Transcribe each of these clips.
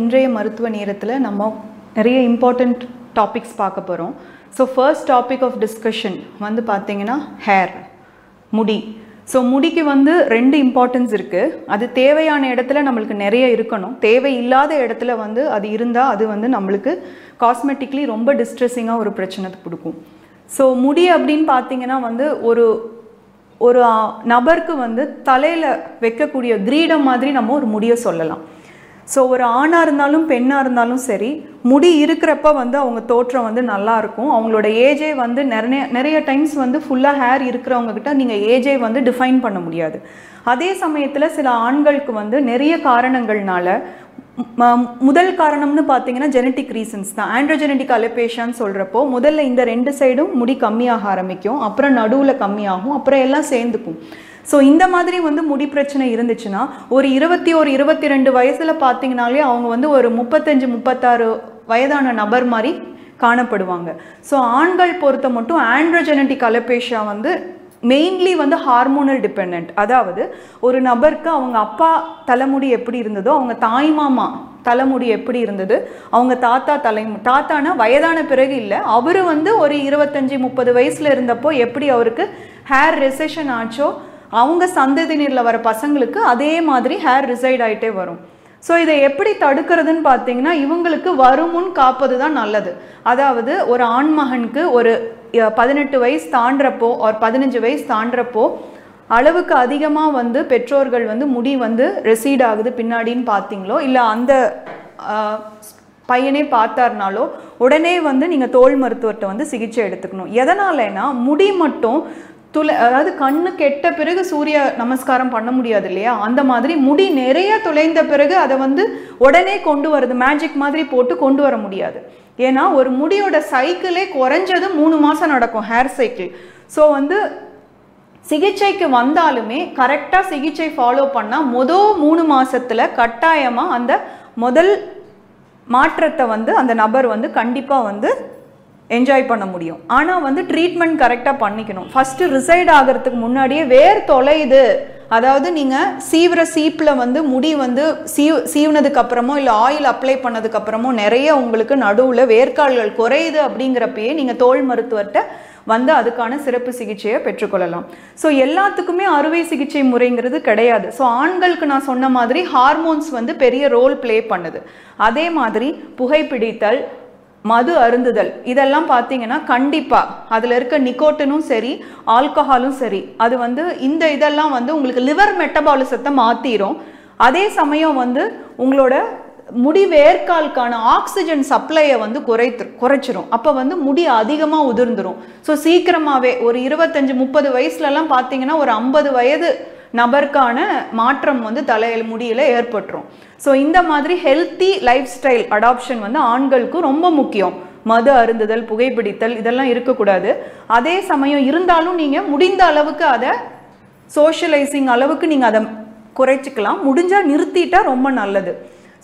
இன்றைய மருத்துவ நேரத்தில் நம்ம நிறைய இம்பார்ட்டண்ட் டாபிக்ஸ் பார்க்க போகிறோம். So first topic of discussion வந்து பார்த்திங்கன்னா ஹேர், முடி. ஸோ முடிக்கு வந்து ரெண்டு இம்பார்ட்டன்ஸ் இருக்குது. அது தேவையான இடத்துல நம்மளுக்கு நிறைய இருக்கணும், தேவை இல்லாத இடத்துல வந்து அது இருந்தால் அது வந்து நம்மளுக்கு காஸ்மெட்டிக்லி ரொம்ப டிஸ்ட்ரெஸிங்காக ஒரு பிரச்சனை கொடுக்கும். ஸோ முடி அப்படின்னு பார்த்திங்கன்னா வந்து ஒரு நபருக்கு வந்து தலையில் வைக்கக்கூடிய கிரீடம் மாதிரி நம்ம ஒரு முடியை சொல்லலாம். ஸோ ஒரு ஆணாக இருந்தாலும் பெண்ணாக இருந்தாலும் சரி, முடி இருக்கிறப்ப வந்து அவங்க தோற்றம் வந்து நல்லாயிருக்கும். அவங்களோட ஏஜே வந்து நிறைய டைம்ஸ் வந்து ஃபுல்லாக ஹேர் இருக்கிறவங்கக்கிட்ட நீங்கள் ஏஜே வந்து டிஃபைன் பண்ண முடியாது. அதே சமயத்தில் சில ஆண்களுக்கு வந்து நிறைய காரணங்கள்னால, முதல் காரணம்னு பார்த்தீங்கன்னா ஜெனட்டிக் ரீசன்ஸ் தான். ஆண்ட்ரோஜெனடிக் அலோபேஷியான்னு சொல்கிறப்போ முதல்ல இந்த ரெண்டு சைடும் முடி கம்மியாக ஆரம்பிக்கும், அப்புறம் நடுவில் கம்மியாகும், அப்புறம் எல்லாம் சேர்ந்துக்கும். ஸோ இந்த மாதிரி வந்து முடி பிரச்சனை இருந்துச்சுன்னா ஒரு 22 வயசில் பார்த்தீங்கனாலே அவங்க வந்து ஒரு 35-36 வயதான நபர் மாதிரி காணப்படுவாங்க. ஸோ ஆண்கள் பொறுத்த மட்டும் ஆண்ட்ரோஜெனடிக் அலோபேஷியா வந்து மெயின்லி வந்து ஹார்மோனல் டிபெண்ட். அதாவது ஒரு நபருக்கு அவங்க அப்பா தலைமுடி எப்படி இருந்ததோ, அவங்க தாய்மாமா தலைமுடி எப்படி இருந்தது, அவங்க தாத்தானா வயதான பிறகு இல்லை, அவர் வந்து ஒரு 25-30 வயசில் இருந்தப்போ எப்படி அவருக்கு ஹேர் ரெசெஷன் ஆச்சோ, அவங்க சந்ததியினரில் வர பசங்களுக்கு அதே மாதிரி ஹேர் ரிசைட் ஆகிட்டே வரும். ஸோ இதை எப்படி தடுக்கிறதுன்னு பார்த்தீங்கன்னா இவங்களுக்கு வருமுன் காப்பது தான் நல்லது. அதாவது ஒரு ஆண்மகனுக்கு ஒரு 18 வயசு தாண்டுறப்போ ஒரு 15 வயசு தாண்டுறப்போ அளவுக்கு அதிகமாக வந்து பெற்றோர்கள் வந்து முடி வந்து ரெசீட் ஆகுது பின்னாடின்னு பார்த்தீங்களோ, இல்லை அந்த பையனே பார்த்தாருனாலோ உடனே வந்து நீங்கள் தோல் மருத்துவர்கிட்ட வந்து சிகிச்சை எடுத்துக்கணும். எதனாலனா முடி மட்டும் அதாவது கண்ணு கெட்ட பிறகு சூரிய நமஸ்காரம் பண்ண முடியாது இல்லையா, அந்த மாதிரி முடி நிறைய துளைந்த பிறகு அதை வந்து உடனே கொண்டு வரது மேஜிக் மாதிரி போட்டு கொண்டு வர முடியாது. ஏன்னா ஒரு முடியோட சைக்கிளே குறைஞ்சது 3 மாதம் நடக்கும் ஹேர் சைக்கிள். ஸோ வந்து சிகிச்சைக்கு வந்தாலுமே கரெக்டாக சிகிச்சை ஃபாலோ பண்ணால் 3 மாதத்தில் கட்டாயமாக அந்த முதல் மாற்றத்தை வந்து அந்த நபர் வந்து கண்டிப்பாக வந்து என்ஜாய் பண்ண முடியும். ஆனால் வந்து ட்ரீட்மெண்ட் கரெக்டாக பண்ணிக்கணும். ஃபஸ்ட்டு ரிசைட் ஆகிறதுக்கு முன்னாடியே வேர் தொலையுது, அதாவது நீங்கள் சீவிர சீப்பில் வந்து முடி வந்து சீவினதுக்கப்புறமோ இல்லை ஆயில் அப்ளை பண்ணதுக்கப்புறமோ நிறைய உங்களுக்கு நடுவில் வேர்க்கால்கள் குறையுது அப்படிங்கிறப்பயே நீங்கள் தோல் மருத்துவர்கிட்ட வந்து அதுக்கான சிறப்பு சிகிச்சையை பெற்றுக்கொள்ளலாம். ஸோ எல்லாத்துக்குமே அறுவை சிகிச்சை முறைங்கிறது கிடையாது. ஸோ ஆண்களுக்கு நான் சொன்ன மாதிரி ஹார்மோன்ஸ் வந்து பெரிய ரோல் ப்ளே பண்ணுது. அதே மாதிரி புகைப்பிடித்தல், மது அருந்துதல், இதெல்லாம் பார்த்தீங்கன்னா கண்டிப்பாக அதில் இருக்க நிக்கோட்டினும் சரி ஆல்கஹாலும் சரி அது வந்து இந்த இதெல்லாம் வந்து உங்களுக்கு லிவர் மெட்டபாலிசத்தை மாற்றிடும். அதே சமயம் வந்து உங்களோட முடி வேர்க்காலுக்கான ஆக்சிஜன் சப்ளையை வந்து குறைச்சிரும். அப்போ வந்து முடி அதிகமாக உதிர்ந்துடும். ஸோ சீக்கிரமாகவே ஒரு 25-30 வயசுலலாம் பார்த்தீங்கன்னா ஒரு 50 வயது நபருக்கான மாற்றம் வந்து தலையில் முடியில் ஏற்பட்டுரும். ஸோ இந்த மாதிரி ஹெல்த்தி லைஃப் ஸ்டைல் அடாப்ஷன் வந்து ஆண்களுக்கு ரொம்ப முக்கியம். மது அருந்துதல், புகைப்பிடித்தல் இதெல்லாம் இருக்கக்கூடாது. அதே சமயம் இருந்தாலும் நீங்கள் முடிந்த அளவுக்கு அதை சோஷியலைசிங் அளவுக்கு நீங்கள் அதை குறைச்சிக்கலாம், முடிஞ்சால் நிறுத்திட்டா ரொம்ப நல்லது.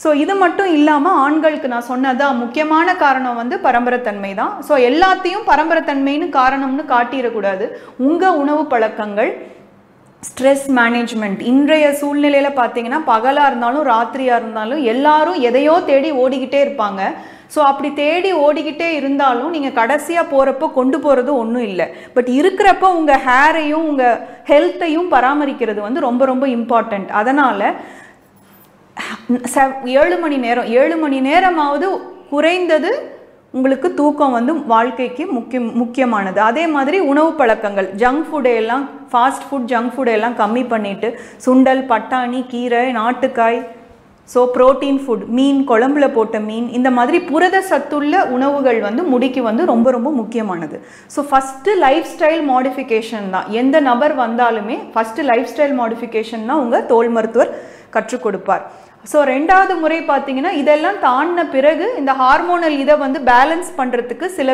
ஸோ இது மட்டும் இல்லாமல் ஆண்களுக்கு நான் சொன்னதான் முக்கியமான காரணம் வந்து பரம்பரைத்தன்மை தான். ஸோ எல்லாத்தையும் பரம்பரைத்தன்மைன்னு காரணம்னு காட்டிடக்கூடாது. உங்கள் உணவு பழக்கங்கள், ஸ்ட்ரெஸ் மேனேஜ்மெண்ட், இன்றைய சூழ்நிலையில் பார்த்தீங்கன்னா பகலாக இருந்தாலும் ராத்திரியாக இருந்தாலும் எல்லாரும் எதையோ தேடி ஓடிக்கிட்டே இருப்பாங்க. ஸோ அப்படி தேடி ஓடிக்கிட்டே இருந்தாலும் நீங்கள் கடைசியாக போகிறப்போ கொண்டு போகிறது ஒன்றும் இல்லை. பட் இருக்கிறப்போ உங்கள் ஹேரையும் உங்கள் ஹெல்த்தையும் பராமரிக்கிறது வந்து ரொம்ப ரொம்ப இம்பார்ட்டண்ட். அதனால் 7 மணி நேரமாவது குறைந்தது உங்களுக்கு தூக்கம் வந்து வாழ்க்கைக்கு முக்கியமானது. அதே மாதிரி உணவு பழக்கங்கள், ஜங்க் ஃபுட்டையெல்லாம் ஃபாஸ்ட் ஃபுட் ஜங்க் ஃபுட்டையெல்லாம் கம்மி பண்ணிவிட்டு சுண்டல், பட்டாணி, கீரை, நாட்டுக்காய், ஸோ ப்ரோட்டீன் ஃபுட், மீன், குழம்புல போட்ட மீன், இந்த மாதிரி புரத சத்துள்ள உணவுகள் வந்து முடிக்கு வந்து ரொம்ப ரொம்ப முக்கியமானது. So first life style modification தான். எந்த நபர் வந்தாலுமே ஃபஸ்ட்டு லைஃப் ஸ்டைல் மாடிஃபிகேஷன் தான் உங்கள் தோல் மருத்துவர் கற்றுக் கொடுப்பார். ஸோ ரெண்டாவது முறை பார்த்தீங்கன்னா இதெல்லாம் தாண்டின பிறகு இந்த ஹார்மோனல் இதை வந்து பேலன்ஸ் பண்ணுறதுக்கு சில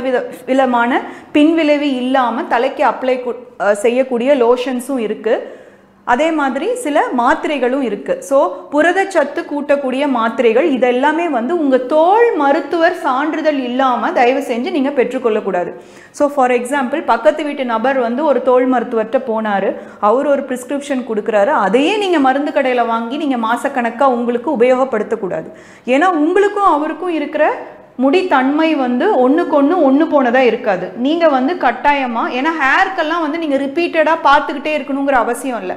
விதமான பின்விளைவு இல்லாமல் தலைக்கு அப்ளை செய்யக்கூடிய லோஷன்ஸும் இருக்குது. அதே மாதிரி சில மாத்திரைகளும் இருக்குது. ஸோ புரதச்சத்து கூட்டக்கூடிய மாத்திரைகள் இதெல்லாமே வந்து உங்கள் தோல் மருத்துவர் சான்றிதழ் இல்லாமல் தயவு செஞ்சு நீங்கள் பெற்றுக்கொள்ளக்கூடாது. ஸோ ஃபார் எக்ஸாம்பிள் பக்கத்து வீட்டு நபர் வந்து ஒரு தோல் மருத்துவர்கிட்ட போனார், அவர் ஒரு ப்ரிஸ்கிரிப்ஷன் கொடுக்குறாரு, அதையே நீங்கள் மருந்து கடையில் வாங்கி நீங்கள் மாதக்கணக்காக உங்களுக்கு உபயோகப்படுத்தக்கூடாது. ஏன்னா உங்களுக்கும் அவருக்கும் இருக்கிற முடி தன்மை வந்து ஒன்றுக்கு ஒன்று போனதாக இருக்காது. நீங்கள் வந்து கட்டாயமாக, ஏன்னா ஹேர்க்கெல்லாம் வந்து நீங்கள் ரிப்பீட்டடாக பார்த்துக்கிட்டே இருக்கணுங்கிற அவசியம் இல்லை.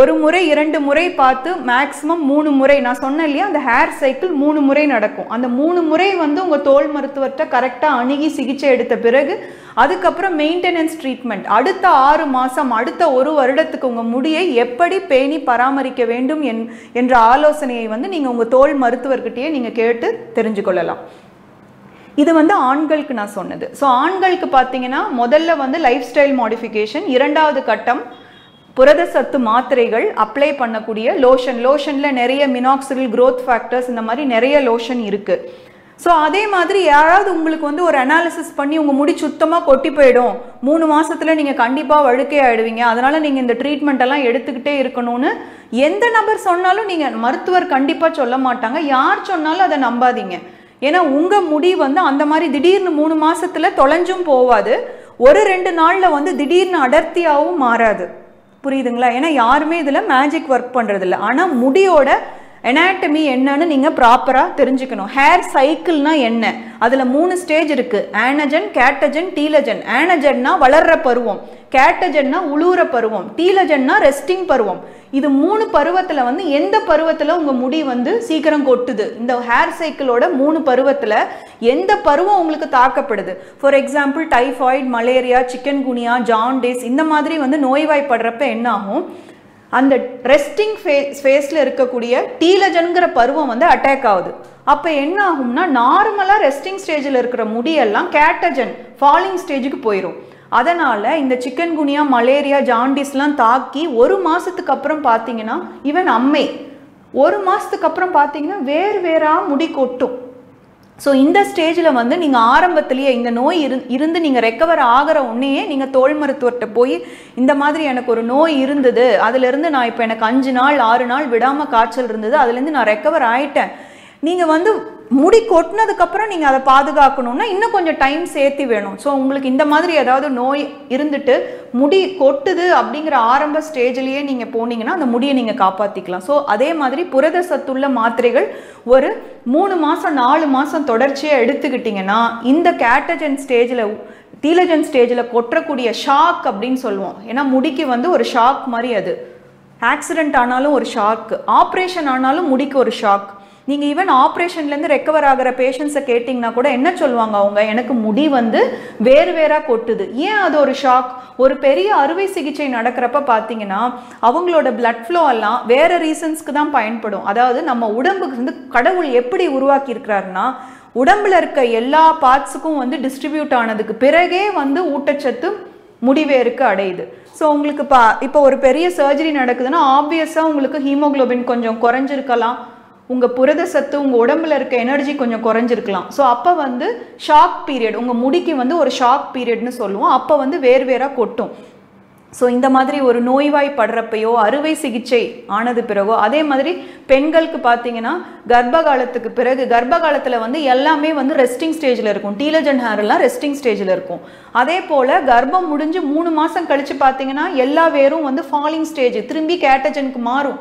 ஒரு முறை 2 முறை பார்த்து மேக்ஸிமம் 3 முறை, நான் சொன்னேன் இல்லையா, அந்த ஹேர் சைக்கிள் 3 முறை நடக்கும். அந்த 3 முறை வந்து உங்கள் தோல் மருத்துவர்கிட்ட கரெக்டாக அணுகி சிகிச்சை எடுத்த பிறகு அதுக்கப்புறம் மெயின்டெனன்ஸ் ட்ரீட்மெண்ட் அடுத்த 6 மாதம், அடுத்த 1 வருடத்துக்கு உங்கள் முடியை எப்படி பேணி பராமரிக்க வேண்டும் என்ற ஆலோசனையை வந்து நீங்கள் உங்கள் தோல் மருத்துவர்கிட்டயே நீங்கள் கேட்டு தெரிஞ்சுக்கொள்ளலாம். இது வந்து ஆண்களுக்கு நான் சொன்னது. ஸோ ஆண்களுக்கு பார்த்தீங்கன்னா முதல்ல வந்து லைஃப் ஸ்டைல் மாடிஃபிகேஷன், 2வது கட்டம் புரதசத்து மாத்திரைகள் அப்ளை பண்ணக்கூடிய லோஷன். லோஷனில் நிறைய மினாக்சில் க்ரோத் ஃபேக்டர்ஸ் இந்த மாதிரி நிறைய லோஷன் இருக்குது. ஸோ அதே மாதிரி யாராவது உங்களுக்கு வந்து ஒரு அனாலிசிஸ் பண்ணி உங்கள் முடி சுத்தமாக கொட்டி போயிடும், 3 மாதத்தில் நீங்கள் கண்டிப்பாக வழுக்கை ஆகிடுவீங்க, அதனால் நீங்கள் இந்த ட்ரீட்மெண்ட்டெல்லாம் எடுத்துக்கிட்டே இருக்கணும்னு எந்த நபர் சொன்னாலும் நீங்கள் மருத்துவர் கண்டிப்பாக சொல்ல மாட்டாங்க. யார் சொன்னாலும் அதை நம்பாதீங்க. ஏன்னா உங்கள் முடி வந்து அந்த மாதிரி திடீர்னு 3 மாதத்தில் தொலைஞ்சும் போகாது, 1-2 நாளில் வந்து திடீர்னு அடர்த்தியாகவும் மாறாது. புரியுதுங்களா? ஏன்னா யாருமே இதில் மேஜிக் ஒர்க் பண்ணுறதில்ல. ஆனால் முடியோட அனாட்டமி என்னன்னு நீங்கள் ப்ராப்பராக தெரிஞ்சுக்கணும். ஹேர் சைக்கிள்னால் என்ன, அதில் 3 ஸ்டேஜ் இருக்குது. ஆனஜன், கேட்டஜன், டீலஜன். ஆனஜன்னா வளர்கிற பருவம், கேட்டஜன்னா உழுவுற பருவம், டீலஜன்னா ரெஸ்டிங் பருவம். இது 3 பருவத்தில் வந்து எந்த பருவத்தில் உங்கள் முடி வந்து சீக்கிரம் கொட்டுது, இந்த ஹேர் சைக்கிளோட 3 பருவத்தில் எந்த பருவம் உங்களுக்கு தாக்கப்படுது. For example typhoid, malaria, chicken குனியா, jaundice இந்த மாதிரி வந்து நோய்வாய்ப்படுறப்ப என்ன ஆகும், அந்த ரெஸ்டிங் ஃபேஸில் இருக்கக்கூடிய டீலஜன்கிற பருவம் வந்து அட்டாக் ஆகுது. அப்போ என்ன ஆகும்னா நார்மலாக ரெஸ்டிங் ஸ்டேஜில் இருக்கிற முடியெல்லாம் கேட்டஜன் ஃபாலிங் ஸ்டேஜுக்கு போயிடும். அதனால் இந்த சிக்கன் குனியா, மலேரியா, ஜாண்டிஸ்லாம் தாக்கி 1 மாதத்துக்கு அப்புறம் பார்த்தீங்கன்னா, ஈவன் அம்மை 1 மாதத்துக்கு அப்புறம் பார்த்தீங்கன்னா வேறு வேறாக முடி கொட்டும். ஸோ இந்த ஸ்டேஜில் வந்து நீங்கள் ஆரம்பத்துலேயே இந்த நோய் இருந்து நீங்கள் ரெக்கவர் ஆகிற உடனேயே நீங்கள் தோல் மருத்துவர்கிட்ட போய் இந்த மாதிரி எனக்கு ஒரு நோய் இருந்தது, அதுலேருந்து நான் இப்போ எனக்கு 5 நாள் 6 நாள் விடாமல் காய்ச்சல் இருந்தது, அதுலேருந்து நான் ரெக்கவர் ஆகிட்டேன், நீங்கள் வந்து முடி கொட்டினதுக்கப்புறம் நீங்கள் அதை பாதுகாக்கணும்னா இன்னும் கொஞ்சம் டைம் சேர்த்து வேணும். ஸோ உங்களுக்கு இந்த மாதிரி ஏதாவது நோய் இருந்துட்டு முடி கொட்டுது அப்படிங்கிற ஆரம்ப ஸ்டேஜ்லேயே நீங்கள் போனீங்கன்னா அந்த முடியை நீங்கள் காப்பாற்றிக்கலாம். ஸோ அதே மாதிரி புரத சத்துள்ள மாத்திரைகள் ஒரு 3 மாதம் 4 மாதம் தொடர்ச்சியாக எடுத்துக்கிட்டிங்கன்னா இந்த கேட்டஜன் ஸ்டேஜில், டீலஜன் ஸ்டேஜில் கொட்டக்கூடிய ஷாக் அப்படின்னு சொல்லுவோம். ஏன்னா முடிக்கு வந்து ஒரு ஷாக் மாதிரி, அது ஆக்சிடென்ட் ஆனாலும் ஒரு ஷாக், ஆப்ரேஷன் ஆனாலும் முடிக்கு ஒரு ஷாக். நீங்கள் ஈவன் ஆப்ரேஷன்லேருந்து ரெக்கவர் ஆகிற பேஷண்ட்ஸை கேட்டிங்கன்னா கூட என்ன சொல்லுவாங்க அவங்க, எனக்கு முடி வந்து வேறு வேறாக கொட்டுது. ஏன் அது ஒரு ஷாக்? ஒரு பெரிய அறுவை சிகிச்சை நடக்கிறப்ப பார்த்தீங்கன்னா அவங்களோட பிளட் ஃப்ளோ எல்லாம் வேறு ரீசன்ஸ்க்கு தான் பயன்படும். அதாவது நம்ம உடம்புக்கு வந்து கடவுள் எப்படி உருவாக்கியிருக்கிறாருன்னா உடம்பில் இருக்க எல்லா பார்ட்ஸுக்கும் வந்து டிஸ்ட்ரிபியூட் ஆனதுக்கு பிறகே வந்து ஊட்டச்சத்து முடிவேருக்கு அடையுது. ஸோ உங்களுக்கு இப்போ ஒரு பெரிய சர்ஜரி நடக்குதுன்னா ஆப்வியஸாக உங்களுக்கு ஹீமோக்ளோபின் கொஞ்சம் குறைஞ்சிருக்கலாம், உங்கள் புரத சத்து, உங்கள் உடம்புல இருக்க எனர்ஜி கொஞ்சம் குறைஞ்சிருக்கலாம். ஸோ அப்போ வந்து ஷாக் பீரியட், உங்கள் முடிக்கு வந்து ஒரு ஷாக் பீரியட்னு சொல்லுவோம். அப்போ வந்து வேறு வேறாக கொட்டும். ஸோ இந்த மாதிரி ஒரு நோய்வாய்ப்படுறப்பையோ அறுவை சிகிச்சை ஆனது பிறகோ, அதே மாதிரி பெண்களுக்கு பார்த்தீங்கன்னா கர்ப்பகாலத்துக்கு பிறகு, கர்ப்பகாலத்தில் வந்து எல்லாமே வந்து ரெஸ்டிங் ஸ்டேஜில் இருக்கும், டீலஜன் ஹேர்லாம் ரெஸ்டிங் ஸ்டேஜில் இருக்கும். அதே போல் கர்ப்பம் முடிஞ்சு 3 மாதம் கழித்து பார்த்தீங்கன்னா எல்லா வேரும் வந்து ஃபாலிங் ஸ்டேஜ், திரும்பி கேட்டஜனுக்கு மாறும்.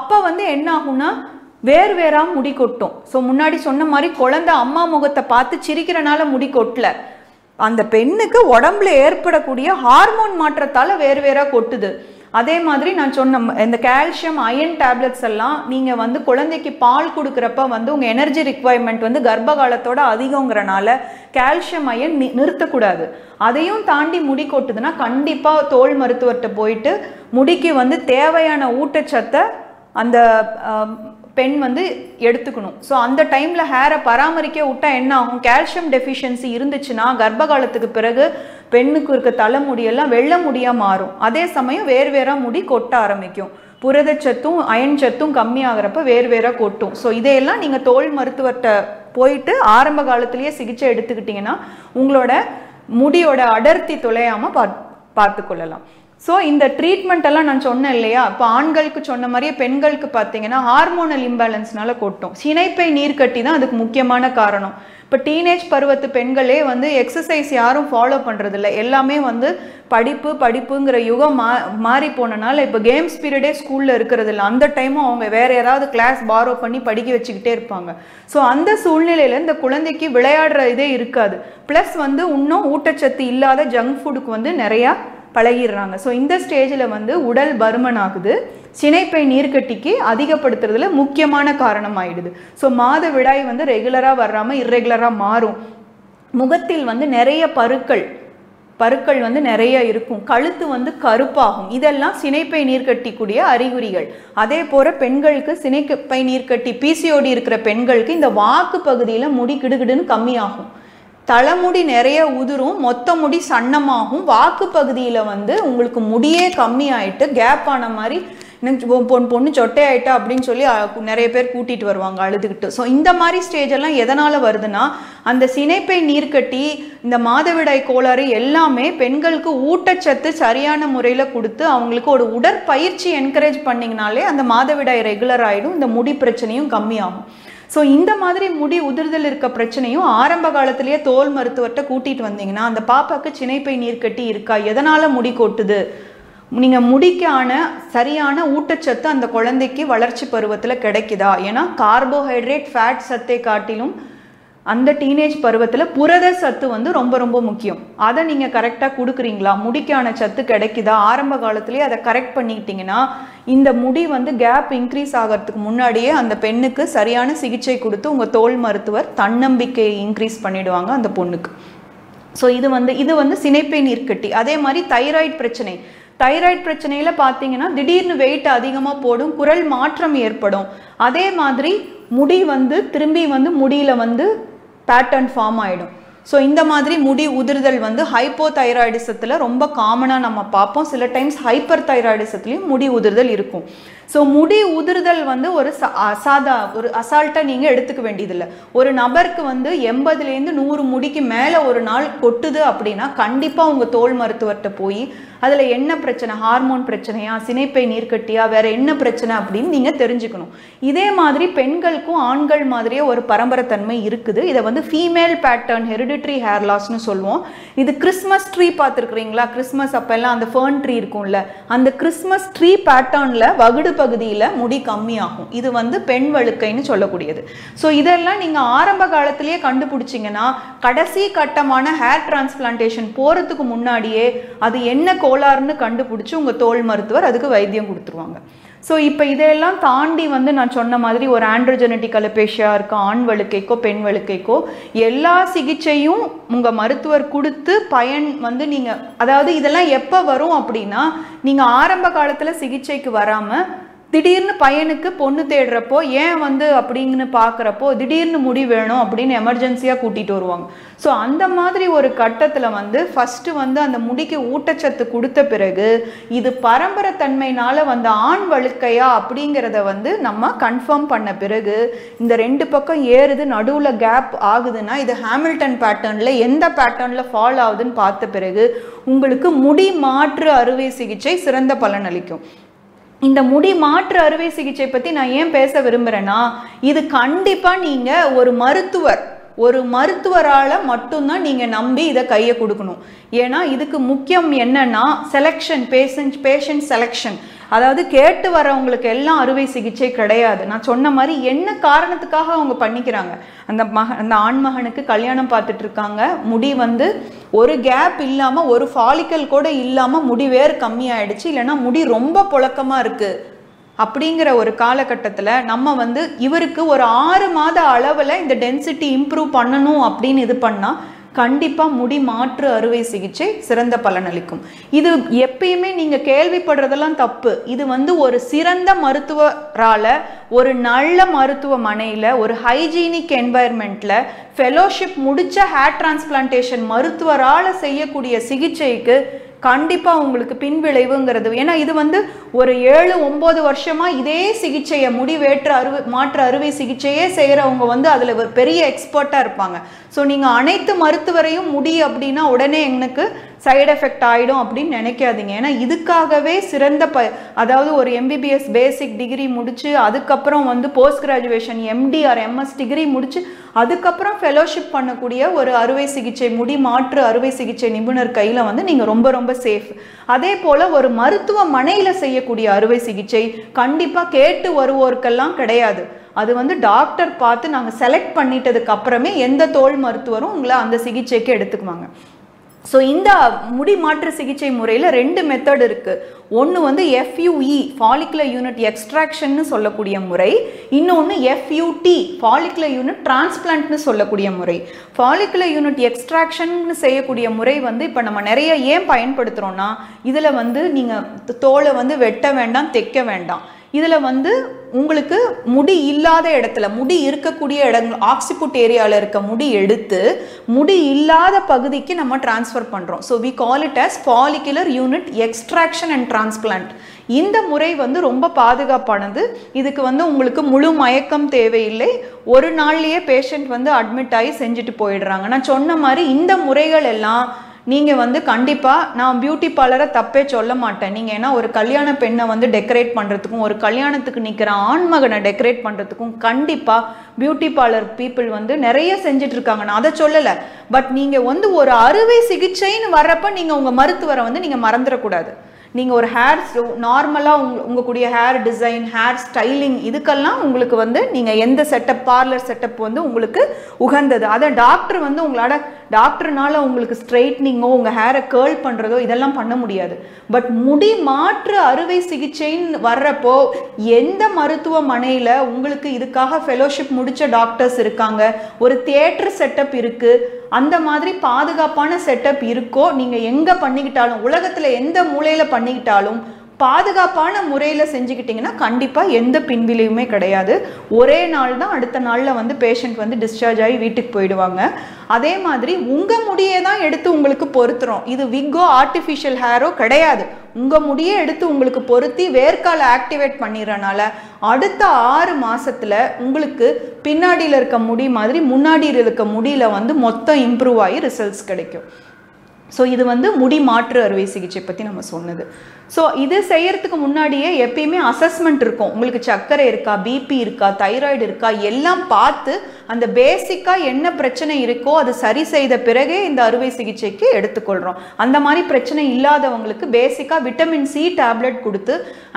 அப்போ வந்து என்ன ஆகும்னா வேறு வேறாக முடி கொட்டும். ஸோ முன்னாடி சொன்ன மாதிரி குழந்தை அம்மா முகத்தை பார்த்து சிரிக்கிறனால முடி கொட்டலை, அந்த பெண்ணுக்கு உடம்புல ஏற்படக்கூடிய ஹார்மோன் மாற்றத்தால் வேறு வேறாக கொட்டுது. அதே மாதிரி நான் சொன்ன இந்த கால்சியம் அயன் டேப்லெட்ஸ் எல்லாம் நீங்கள் வந்து குழந்தைக்கு பால் கொடுக்குறப்ப வந்து உங்கள் எனர்ஜி ரிக்வயர்மெண்ட் வந்து கர்ப்ப காலத்தோட அதிகங்கிறனால கால்சியம் அயன் நிறுத்தக்கூடாது. அதையும் தாண்டி முடி கொட்டுதுன்னா கண்டிப்பாக தோல் மருத்துவர்கிட்ட போயிட்டு முடிக்கு வந்து தேவையான ஊட்டச்சத்தை அந்த பெண் வந்து எடுத்துக்கணும். ஸோ அந்த டைமில் ஹேரை பராமரிக்க விட்டால் என்ன ஆகும், கால்சியம் டெஃபிஷியன்சி இருந்துச்சுன்னா கர்ப்ப காலத்துக்கு பிறகு பெண்ணுக்கு இருக்க தலைமுடியெல்லாம் வெள்ளை முடியாக மாறும். அதே சமயம் வேறு வேறாக முடி கொட்ட ஆரம்பிக்கும், புரதச்சத்தும் அயன் சத்தும் கம்மியாகிறப்ப வேறு வேறாக கொட்டும். ஸோ இதையெல்லாம் நீங்கள் தோல் மருத்துவர்கிட்ட போயிட்டு ஆரம்ப காலத்திலேயே சிகிச்சை எடுத்துக்கிட்டிங்கன்னா உங்களோட முடியோட அடர்த்தி தொலையாமல் பார்த்துக்கொள்ளலாம். ஸோ இந்த ட்ரீட்மெண்ட் எல்லாம் நான் சொன்னேன் இல்லையா, இப்போ ஆண்களுக்கு சொன்ன மாதிரியே பெண்களுக்கு பார்த்தீங்கன்னா ஹார்மோனல் இம்பேலன்ஸ்னால கொட்டும். சினைப்பை நீர்க்கட்டி தான் அதுக்கு முக்கியமான காரணம். இப்போ டீனேஜ் பருவத்து பெண்களே வந்து எக்ஸசைஸ் யாரும் ஃபாலோ பண்ணுறதில்ல. எல்லாமே வந்து படிப்பு படிப்புங்கிற யுகம் மாறி போனனால இப்போ கேம்ஸ் பீரியடே ஸ்கூலில் இருக்கிறதில்ல. அந்த டைமும் அவங்க வேறு ஏதாவது கிளாஸ் பாரோ பண்ணி படிக்க வச்சுக்கிட்டே இருப்பாங்க. ஸோ அந்த சூழ்நிலையில் இந்த குழந்தைக்கு விளையாடுற இதே இருக்காது. ப்ளஸ் வந்து இன்னும் ஊட்டச்சத்து இல்லாத ஜங்க் ஃபுட்டுக்கு வந்து நிறையா பழகிடுறாங்க. ஸோ இந்த ஸ்டேஜில் வந்து உடல் பருமன் ஆகுது, சினைப்பை நீர்க்கட்டிக்கு அதிகப்படுத்துறதுல முக்கியமான காரணம் ஆயிடுது. ஸோ மாதவிடாய் வந்து ரெகுலராக வராமல் இர்ரெகுலராக மாறும். முகத்தில் வந்து நிறைய பருக்கள் வந்து நிறைய இருக்கும். கழுத்து வந்து கருப்பாகும். இதெல்லாம் சினைப்பை நீர்க்கட்டிக்கூடிய அறிகுறிகள். அதே போல் பெண்களுக்கு சினைப்பை நீர்க்கட்டி பிசிஓடி இருக்கிற பெண்களுக்கு இந்த வாக்கு பகுதியில் முடி கிடுகிடுன்னு கம்மியாகும், தலைமுடி நிறைய உதிரும், மொத்த முடி சன்னமாகும், வாக்கு பகுதியில் வந்து உங்களுக்கு முடியே கம்மி ஆகிட்டு கேப் ஆன மாதிரி பொண்ணு சொட்டை ஆகிட்டா அப்படின்னு சொல்லி நிறைய பேர் கூட்டிகிட்டு வருவாங்க அழுதுகிட்டு. ஸோ இந்த மாதிரி ஸ்டேஜ் எல்லாம் எதனால் வருதுன்னா அந்த சினைப்பை நீர்க்கட்டி இந்த மாதவிடாய் கோளாறு எல்லாமே பெண்களுக்கு ஊட்டச்சத்து சரியான முறையில் கொடுத்து அவங்களுக்கு ஒரு உடற்பயிற்சி என்கரேஜ் பண்ணிங்கனாலே அந்த மாதவிடாய் ரெகுலர் ஆகிடும், இந்த முடி பிரச்சனையும் கம்மியாகும். ஸோ இந்த மாதிரி முடி உதிர்தல் இருக்க பிரச்சனையும் ஆரம்ப காலத்திலேயே தோல் மருத்துவர்கிட்ட கூட்டிகிட்டு வந்தீங்கன்னா அந்த பாப்பாவுக்கு சினைப்பை நீர்க்கட்டி இருக்கா, எதனால் முடி கொட்டுது, நீங்கள் முடிக்கான சரியான ஊட்டச்சத்து அந்த குழந்தைக்கு வளர்ச்சி பருவத்தில் கிடைக்குதா. ஏன்னா கார்போஹைட்ரேட் ஃபேட் சத்தை காட்டிலும் அந்த டீனேஜ் பருவத்தில் புரத சத்து வந்து ரொம்ப ரொம்ப முக்கியம். அதை நீங்கள் கரெக்டாக கொடுக்குறீங்களா, முடிக்கான சத்து கிடைக்குதா, ஆரம்ப காலத்துலேயே அதை கரெக்ட் பண்ணிக்கிட்டிங்கன்னா இந்த முடி வந்து கேப் இன்க்ரீஸ் ஆகிறதுக்கு முன்னாடியே அந்த பெண்ணுக்கு சரியான சிகிச்சை கொடுத்து உங்கள் தோல் மருத்துவர் தன்னம்பிக்கையை இன்க்ரீஸ் பண்ணிவிடுவாங்க அந்த பொண்ணுக்கு. ஸோ இது வந்து சினைப்பை நீர்க்கட்டி. அதே மாதிரி தைராய்டு பிரச்சனையில் பார்த்தீங்கன்னா திடீர்னு வெயிட் அதிகமாக போடும், குரல் மாற்றம் ஏற்படும். அதே மாதிரி முடி வந்து திரும்பி வந்து முடியில் வந்து பேட்டர்ன் ஃபார்ம் ஆகிடும். ஸோ இந்த மாதிரி முடி உதிர்தல் வந்து ஹைப்போதைராய்டிசத்தில் ரொம்ப காமனாக நம்ம பார்ப்போம். சில டைம்ஸ் ஹைப்பர் தைராய்டிசத்துலேயும் முடி உதிர்தல் இருக்கும். ஸோ முடி உதிர்தல் வந்து ஒரு அசால்ட்டாக நீங்கள் எடுத்துக்க வேண்டியதில்லை. ஒரு நபருக்கு வந்து 80-100 முடிக்கு மேலே ஒரு நாள் கொட்டுது அப்படின்னா கண்டிப்பாக உங்கள் தோல் மருத்துவர்கிட்ட போய் அதில் என்ன பிரச்சனை, ஹார்மோன் பிரச்சனையா, சினைப்பை நீர்க்கட்டியா, வேறு என்ன பிரச்சனை அப்படின்னு நீங்கள் தெரிஞ்சுக்கணும். இதே மாதிரி பெண்களுக்கும் ஆண்கள் மாதிரியே ஒரு பரம்பரைத்தன்மை இருக்குது. இதை வந்து ஃபீமேல் பேட்டர்ன் ஹெரிடிட்ரி ஹேர் லாஸ்ன்னு சொல்லுவோம். இது கிறிஸ்மஸ் ட்ரீ பார்த்துருக்குறீங்களா? கிறிஸ்மஸ் அப்போல்லாம் அந்த ஃபர்ன் ட்ரீ இருக்கும்ல, அந்த கிறிஸ்மஸ் ட்ரீ பேட்டர்னில் வகுடு பகுதியில் முடி கம்மியாகும். இது வந்து பெண் வழுக்கைன்னு சொல்லக்கூடியது. ஸோ இதெல்லாம் நீங்கள் ஆரம்ப காலத்திலேயே கண்டுபிடிச்சிங்கன்னா கடைசி கட்டமான ஹேர் டிரான்ஸ்பிளான்டேஷன் போகிறதுக்கு முன்னாடியே அது என்ன கோளாறுன்னு கண்டுபிடிச்சி உங்கள் தோல் மருத்துவர் அதுக்கு வைத்தியம் கொடுத்துருவாங்க. ஸோ இப்போ இதையெல்லாம் தாண்டி வந்து நான் சொன்ன மாதிரி ஒரு ஆண்ட்ரோஜெனடிக் அலோபேஷியா இருக்கோ, ஆண் வழுக்கைக்கோ பெண் வழுக்கைக்கோ எல்லா சிகிச்சையும் உங்கள் மருத்துவர் கொடுத்து பயன் வந்து நீங்கள், அதாவது இதெல்லாம் எப்போ வரும் அப்படின்னா நீங்கள் ஆரம்ப காலத்தில் சிகிச்சைக்கு வராமல் திடீர்னு பையனுக்கு பொண்ணு தேடுறப்போ ஏன் வந்து அப்படின்னு பார்க்குறப்போ திடீர்னு முடி வேணும் அப்படின்னு எமர்ஜென்சியாக கூட்டிகிட்டு வருவாங்க. ஸோ அந்த மாதிரி ஒரு கட்டத்தில் வந்து ஃபஸ்ட்டு வந்து அந்த முடிக்கு ஊட்டச்சத்து கொடுத்த பிறகு இது பரம்பரைத்தன்மையினால் வந்த ஆண் வழுக்கையா அப்படிங்கிறத வந்து நம்ம கன்ஃபார்ம் பண்ண பிறகு இந்த ரெண்டு பக்கம் ஏறுது நடுவில் கேப் ஆகுதுன்னா இது ஹாமில்டன் பேட்டர்னில் எந்த பேட்டர்னில் ஃபால் ஆகுதுன்னு பார்த்த பிறகு உங்களுக்கு முடி மாற்று அறுவை சிகிச்சை சிறந்த பலனளிக்கும். இந்த முடி மாற்று அறுவை சிகிச்சை பற்றி நான் ஏன் பேச விரும்புகிறேன்னா இது கண்டிப்பாக நீங்கள் ஒரு மருத்துவரால் மட்டும்தான் நீங்கள் நம்பி இதை கையை கொடுக்கணும். ஏன்னா இதுக்கு முக்கியம் என்னன்னா செலெக்ஷன், பேஷண்ட் செலெக்ஷன். அதாவது கேட்டு வரவங்களுக்கு எல்லாம் அறுவை சிகிச்சை கிடையாது. நான் சொன்ன மாதிரி என்ன காரணத்துக்காக அவங்க பண்ணிக்கிறாங்க, அந்த ஆண்மகனுக்கு கல்யாணம் பார்த்துட்டு இருக்காங்க, முடி வந்து ஒரு கேப் இல்லாமல் ஒரு ஃபாலிக்கல் கூட இல்லாமல் முடி வேறு கம்மியாயிடுச்சு, இல்லைன்னா முடி ரொம்ப புழக்கமாக இருக்குது அப்படிங்கிற ஒரு காலகட்டத்தில் நம்ம வந்து இவருக்கு ஒரு 6 மாத அளவில் இந்த டென்சிட்டி இம்ப்ரூவ் பண்ணணும் அப்படின்னு இது பண்ணால் கண்டிப்பாக முடி மாற்று அறுவை சிகிச்சை சிறந்த பலனளிக்கும். இது எப்பயுமே நீங்கள் கேள்விப்படுறதெல்லாம் தப்பு. இது வந்து ஒரு சிறந்த மருத்துவரால் ஒரு நல்ல மருத்துவமனையில் ஒரு ஹைஜீனிக் என்வாயர்மெண்ட்டில் ஃபெலோஷிப் முடித்த ஹேர் டிரான்ஸ்பிளான்டேஷன் மருத்துவரால் செய்யக்கூடிய சிகிச்சைக்கு கண்டிப்பாக உங்களுக்கு பின்விளைவுங்கிறது. ஏன்னா இது வந்து ஒரு 7-9 வருஷமாக இதே சிகிச்சையை, முடிவேற்று மாற்று அறுவை சிகிச்சையே செய்கிறவங்க வந்து அதில் ஒரு பெரிய எக்ஸ்பர்ட்டாக இருப்பாங்க. ஸோ நீங்கள் அனைத்து மருத்துவரையும் முடி அப்படின்னா உடனே எனக்கு சைடு எஃபெக்ட் ஆகிடும் அப்படின்னு நினைக்காதீங்க. ஏன்னா இதுக்காகவே சிறந்த அதாவது ஒரு எம்பிபிஎஸ் பேசிக் டிகிரி முடித்து அதுக்கப்புறம் வந்து post graduation MD or MS degree முடித்து அதுக்கப்புறம் ஃபெலோஷிப் பண்ணக்கூடிய ஒரு அறுவை சிகிச்சை முடி மாற்று அறுவை சிகிச்சை நிபுணர் கையில் வந்து நீங்கள் ரொம்ப ரொம்ப சேஃப். அதே போல் ஒரு மருத்துவமனையில் செய்யக்கூடிய அறுவை சிகிச்சை கண்டிப்பாக கேட்டு வருவோருக்கெல்லாம் கிடையாது. அது வந்து டாக்டர் பார்த்து நாங்கள் செலக்ட் பண்ணிட்டதுக்கு அப்புறமே எந்த தோல் மருத்துவரும் உங்களை அந்த சிகிச்சைக்கு எடுத்துக்குவாங்க. ஸோ இந்த முடி மாற்று சிகிச்சை முறையில் ரெண்டு மெத்தட் இருக்குது. ஒன்று வந்து FUE ஃபாலிகுலர் யூனிட் எக்ஸ்ட்ராக்ஷன்னு சொல்லக்கூடிய முறை, இன்னொன்று FUT ஃபாலிகுலர் யூனிட் டிரான்ஸ்பிளான்ட்னு சொல்லக்கூடிய முறை. ஃபாலிகுலர் யூனிட் எக்ஸ்ட்ராக்ஷன்னு செய்யக்கூடிய முறை வந்து இப்போ நம்ம நிறைய ஏன் பயன்படுத்துகிறோன்னா இதில் வந்து நீங்கள் தோலை வந்து வெட்ட வேண்டாம், தைக்க வேண்டாம். இதில் வந்து உங்களுக்கு முடி இல்லாத இடத்துல முடி இருக்கக்கூடிய இடங்கள் ஆக்சிபுட் ஏரியாவில் இருக்க முடி எடுத்து முடி இல்லாத பகுதிக்கு நம்ம டிரான்ஸ்ஃபர் பண்ணுறோம். So we call it as follicular unit extraction and transplant. இந்த முறை வந்து ரொம்ப பாதுகாப்பானது. இதுக்கு வந்து உங்களுக்கு முழு மயக்கம் தேவையில்லை. ஒரு நாள்லேயே பேஷண்ட் வந்து அட்மிட் ஆகி செஞ்சுட்டு போயிடுறாங்க. நான் சொன்ன மாதிரி இந்த முறைகள் எல்லாம் நீங்கள் வந்து கண்டிப்பாக நான் பியூட்டி பார்லரை தப்பே சொல்ல மாட்டேன். நீங்கள் ஏன்னா ஒரு கல்யாண பெண்ணை வந்து டெக்கரேட் பண்ணுறதுக்கும் ஒரு கல்யாணத்துக்கு நிற்கிற ஆண்மகனை டெக்கரேட் பண்ணுறதுக்கும் கண்டிப்பாக பியூட்டி பார்லர் பீப்புள் வந்து நிறைய செஞ்சிட்ருக்காங்க, நான் அதை சொல்லலை. பட் நீங்கள் வந்து ஒரு அறுவை சிகிச்சைன்னு வர்றப்போ நீங்கள் உங்கள் மருத்துவரை வந்து நீங்கள் மறந்துடக்கூடாது. நீங்கள் ஒரு ஹேர் நார்மலாக உங்களுடைய ஹேர் டிசைன் ஹேர் ஸ்டைலிங் இதுக்கெல்லாம் உங்களுக்கு வந்து நீங்கள் எந்த செட்டப் பார்லர் செட்டப் வந்து உங்களுக்கு உகந்தது அதை டாக்டர் வந்து உங்களோட டாக்டர்னால உங்களுக்கு ஸ்ட்ரைட்னிங்கோ உங்கள் ஹேரை கேர்ல் பண்ணுறதோ இதெல்லாம் பண்ண முடியாது. பட் முடி மாற்று அறுவை சிகிச்சைன்னு வர்றப்போ எந்த மருத்துவமனையில் உங்களுக்கு இதுக்காக ஃபெலோஷிப் முடித்த டாக்டர்ஸ் இருக்காங்க, ஒரு தியேட்டர் செட்டப் இருக்குது, அந்த மாதிரி பாதுகாப்பான செட்டப் இருக்கோ நீங்கள் எங்கே பண்ணிக்கிட்டாலும் உலகத்தில் எந்த மூலையில் பண்ணிக்கிட்டாலும் பாதுகாப்பான முறையில் செஞ்சுக்கிட்டிங்கன்னா கண்டிப்பாக எந்த பின்விளைவுமே கிடையாது. ஒரே நாள் தான் அடுத்த நாளில் வந்து பேஷண்ட் வந்து டிஸ்சார்ஜ் ஆகி வீட்டுக்கு போயிடுவாங்க. அதே மாதிரி உங்கள் முடியே தான் எடுத்து உங்களுக்கு பொருத்துறோம். இது விக்கோ ஆர்டிஃபிஷியல் ஹேரோ கிடையாது. உங்கள் முடியே எடுத்து உங்களுக்கு பொருத்தி வேர்க்காலை ஆக்டிவேட் பண்ணிடுறனால அடுத்த 6 மாதத்தில் உங்களுக்கு பின்னாடியில் இருக்க முடி மாதிரி முன்னாடியில் இருக்க முடியில் வந்து மொத்தம் இம்ப்ரூவ் ஆகி ரிசல்ட்ஸ் கிடைக்கும். ஸோ இது வந்து முடி மாற்று அறுவை சிகிச்சை பற்றி நம்ம சொன்னது. ஸோ இது செய்கிறதுக்கு முன்னாடியே எப்பயுமே அசஸ்மெண்ட் இருக்கும். உங்களுக்கு சர்க்கரை இருக்கா, பிபி இருக்கா, தைராய்டு இருக்கா எல்லாம் பார்த்து அந்த பேசிக்காக என்ன பிரச்சனை இருக்கோ அது சரி செய்த பிறகே இந்த அறுவை சிகிச்சைக்கு எடுத்துக்கொள்கிறோம். அந்த மாதிரி பிரச்சனை இல்லாதவங்களுக்கு பேசிக்காக விட்டமின் சி டேப்லெட் கொடுத்து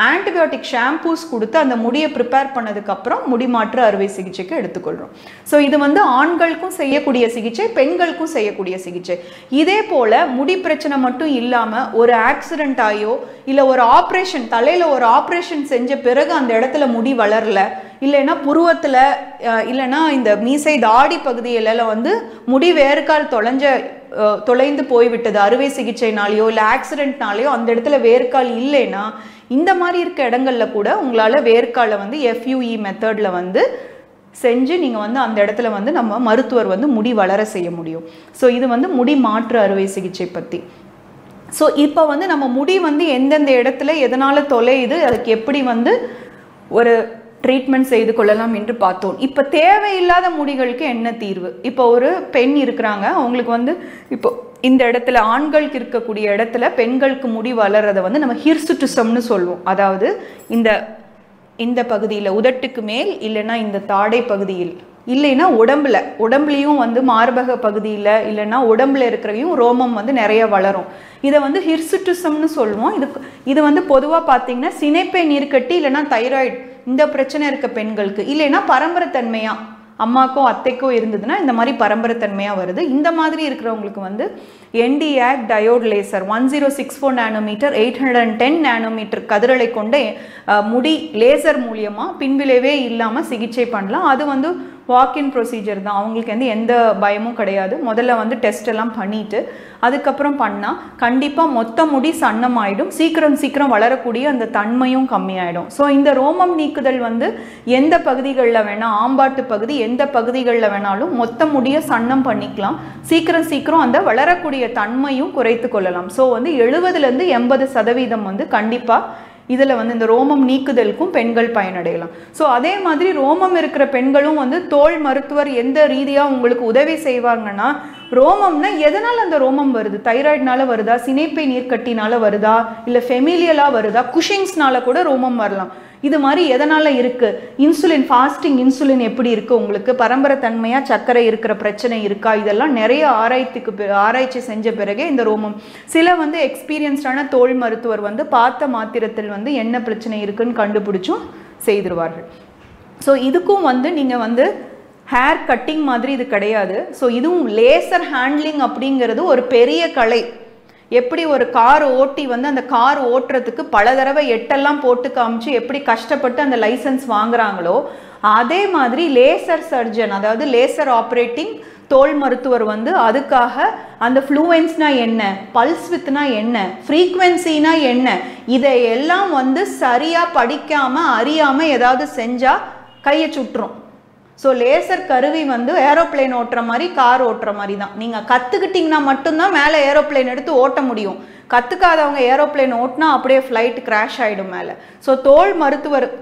ஆன்டிபயோட்டிக் ஷாம்பூஸ் கொடுத்து அந்த முடியை ப்ரிப்பேர் பண்ணதுக்கப்புறம் முடி மாற்று அறுவை சிகிச்சைக்கு எடுத்துக்கொள்கிறோம். ஸோ இது வந்து ஆண்களுக்கும் செய்யக்கூடிய சிகிச்சை, பெண்களுக்கும் செய்யக்கூடிய சிகிச்சை. இதே போல் முடி பிரச்சனை மட்டும் இல்லாம ஒரு ஆக்சிடென்ட் ஆயோ இல்ல ஒரு ஆபரேஷன் தலையில ஒரு ஆபரேஷன் செஞ்ச பிறகு அந்த இடத்துல முடி வளரல இல்லைன்னா புருவத்துல இல்லைன்னா இந்த மீசை தாடி பகுதியில வந்து முடி வேர்க்கால் தொலைந்து போய்விட்டது அறுவை சிகிச்சைனாலேயோ இல்லை ஆக்சிடென்ட்னாலேயோ அந்த இடத்துல வேர்க்கால் இல்லைன்னா இந்த மாதிரி இருக்க இடங்கள்ல கூட உங்களால வேர்க்காலை வந்து FUE மெத்தட்ல வந்து செஞ்சு நீங்கள் வந்து அந்த இடத்துல வந்து நம்ம மருத்துவர் வந்து முடி வளர செய்ய முடியும். ஸோ இது வந்து முடி மாற்று அறுவை சிகிச்சை பற்றி. ஸோ இப்போ வந்து நம்ம முடி வந்து எந்தெந்த இடத்துல எதனால் தொலையுது, அதுக்கு எப்படி வந்து ஒரு ட்ரீட்மெண்ட் செய்து கொள்ளலாம் என்று பார்த்தோம். இப்போ தேவையில்லாத முடிகளுக்கு என்ன தீர்வு? இப்போ ஒரு பெண் இருக்கிறாங்க, அவங்களுக்கு வந்து இப்போ இந்த இடத்துல ஆண்களுக்கு இருக்கக்கூடிய இடத்துல பெண்களுக்கு முடி வளர்றதை வந்து நம்ம ஹிர்சுட்டிசம்னு சொல்லுவோம். அதாவது இந்த பகுதியில் உதட்டுக்கு மேல் இல்லைன்னா இந்த தாடை பகுதியில் இல்லைன்னா உடம்புலையும் வந்து மார்பக பகுதியில் இல்லைன்னா உடம்புல இருக்கிறவையும் ரோமம் வந்து நிறைய வளரும். இதை வந்து ஹிர்சுட்டிசம்னு சொல்லுவோம். இது வந்து பொதுவாக பார்த்தீங்கன்னா சினைப்பை நீர்க்கட்டி இல்லைன்னா தைராய்டு இந்த பிரச்சனை இருக்க பெண்களுக்கு இல்லைன்னா பரம்பரைத்தன்மையாக அம்மாக்கோ அத்தைக்கோ இருந்ததுன்னா இந்த மாதிரி பரம்பரைத்தன்மையாக வருது. இந்த மாதிரி இருக்கிறவங்களுக்கு வந்து என்டிஆக் டயோட் லேசர் 1064 nanometer 810 nanometer கதிரலை கொண்ட முடி லேசர் மூலியமாக பின்விளைவே இல்லாமல் சிகிச்சை பண்ணலாம். அது வந்து வாக்இன் ப்ரொசீஜர் தான். அவங்களுக்கு வந்து எந்த பயமும் கிடையாது. முதல்ல வந்து டெஸ்ட் எல்லாம் பண்ணிவிட்டு அதுக்கப்புறம் பண்ணால் கண்டிப்பாக மொத்த முடி சன்னமாயிடும், சீக்கிரம் வளரக்கூடிய அந்த தன்மையும் கம்மியாயிடும். ஸோ இந்த ரோமம் நீக்குதல் வந்து எந்த பகுதிகளில் வேணால் ஆம்பாட்டு பகுதி எந்த பகுதிகளில் வேணாலும் மொத்த முடியை சன்னம் பண்ணிக்கலாம். சீக்கிரம் அந்த வளரக்கூடிய தன்மையும் குறைத்து கொள்ளலாம். ஸோ வந்து 70% to 80% வந்து கண்டிப்பாக இதில் வந்து இந்த ரோமம் நீக்குதலுக்கும் பெண்கள் பயனடையலாம். ஸோ அதே மாதிரி ரோமம் இருக்கிற பெண்களும் வந்து தோல் மருத்துவர் எந்த ரீதியாக உங்களுக்கு உதவி செய்வாங்கன்னா, ரோமம்னா எதனால் அந்த ரோமம் வருது, தைராய்டினால வருதா, சினைப்பை நீர்க்கட்டினால வருதா, இல்லை ஃபெமிலியலாக வருதா, குஷிங்ஸ்னால கூட ரோமம் வரலாம், இது மாதிரி எதனால் இருக்குது, இன்சுலின் ஃபாஸ்டிங் இன்சுலின் எப்படி இருக்குது, உங்களுக்கு பரம்பரை தன்மையாக சர்க்கரை இருக்கிற பிரச்சனை இருக்கா, இதெல்லாம் நிறைய ஆராய்ச்சி செஞ்ச பிறகே இந்த ரோமம். சில வந்து எக்ஸ்பீரியன்ஸ்டான தோல் மருத்துவர் வந்து பார்த்த மாத்திரத்தில் வந்து என்ன பிரச்சனை இருக்குன்னு கண்டுபிடிச்சும் செய்திருவார்கள். ஸோ இதுக்கும் வந்து நீங்கள் வந்து ஹேர் கட்டிங் மாதிரி இது கிடையாது. ஸோ இதுவும் லேசர் ஹேண்ட்லிங் அப்படிங்கிறது ஒரு பெரிய கலை. எப்படி ஒரு கார் ஓட்டி வந்து அந்த கார் ஓட்டுறதுக்கு பல தடவை எட்டெல்லாம் போட்டு காமிச்சு எப்படி கஷ்டப்பட்டு அந்த லைசன்ஸ் வாங்குறாங்களோ, அதே மாதிரி லேசர் சர்ஜன், அதாவது லேசர் ஆப்ரேட்டிங் தோல் மருத்துவர் வந்து அதுக்காக அந்த ஃப்ளூவென்ஸ்னா என்ன, பல்ஸ் வித்னா என்ன, ஃப்ரீக்வென்சினா என்ன, இதையெல்லாம் வந்து சரியாக படிக்காமல் அறியாமல் ஏதாவது செஞ்சால் கையை சுட்டுரும். ஸோ லேசர் கருவி வந்து ஏரோப்ளைன் ஓட்டுற மாதிரி கார் ஓட்டுற மாதிரி தான். நீங்கள் கற்றுக்கிட்டிங்கன்னா மட்டும்தான் மேலே ஏரோப்ளைன் எடுத்து ஓட்ட முடியும். கற்றுக்காதவங்க ஏரோப்ளைன் ஓட்டினா அப்படியே ஃப்ளைட் கிராஷ் ஆகிடும் மேலே. ஸோ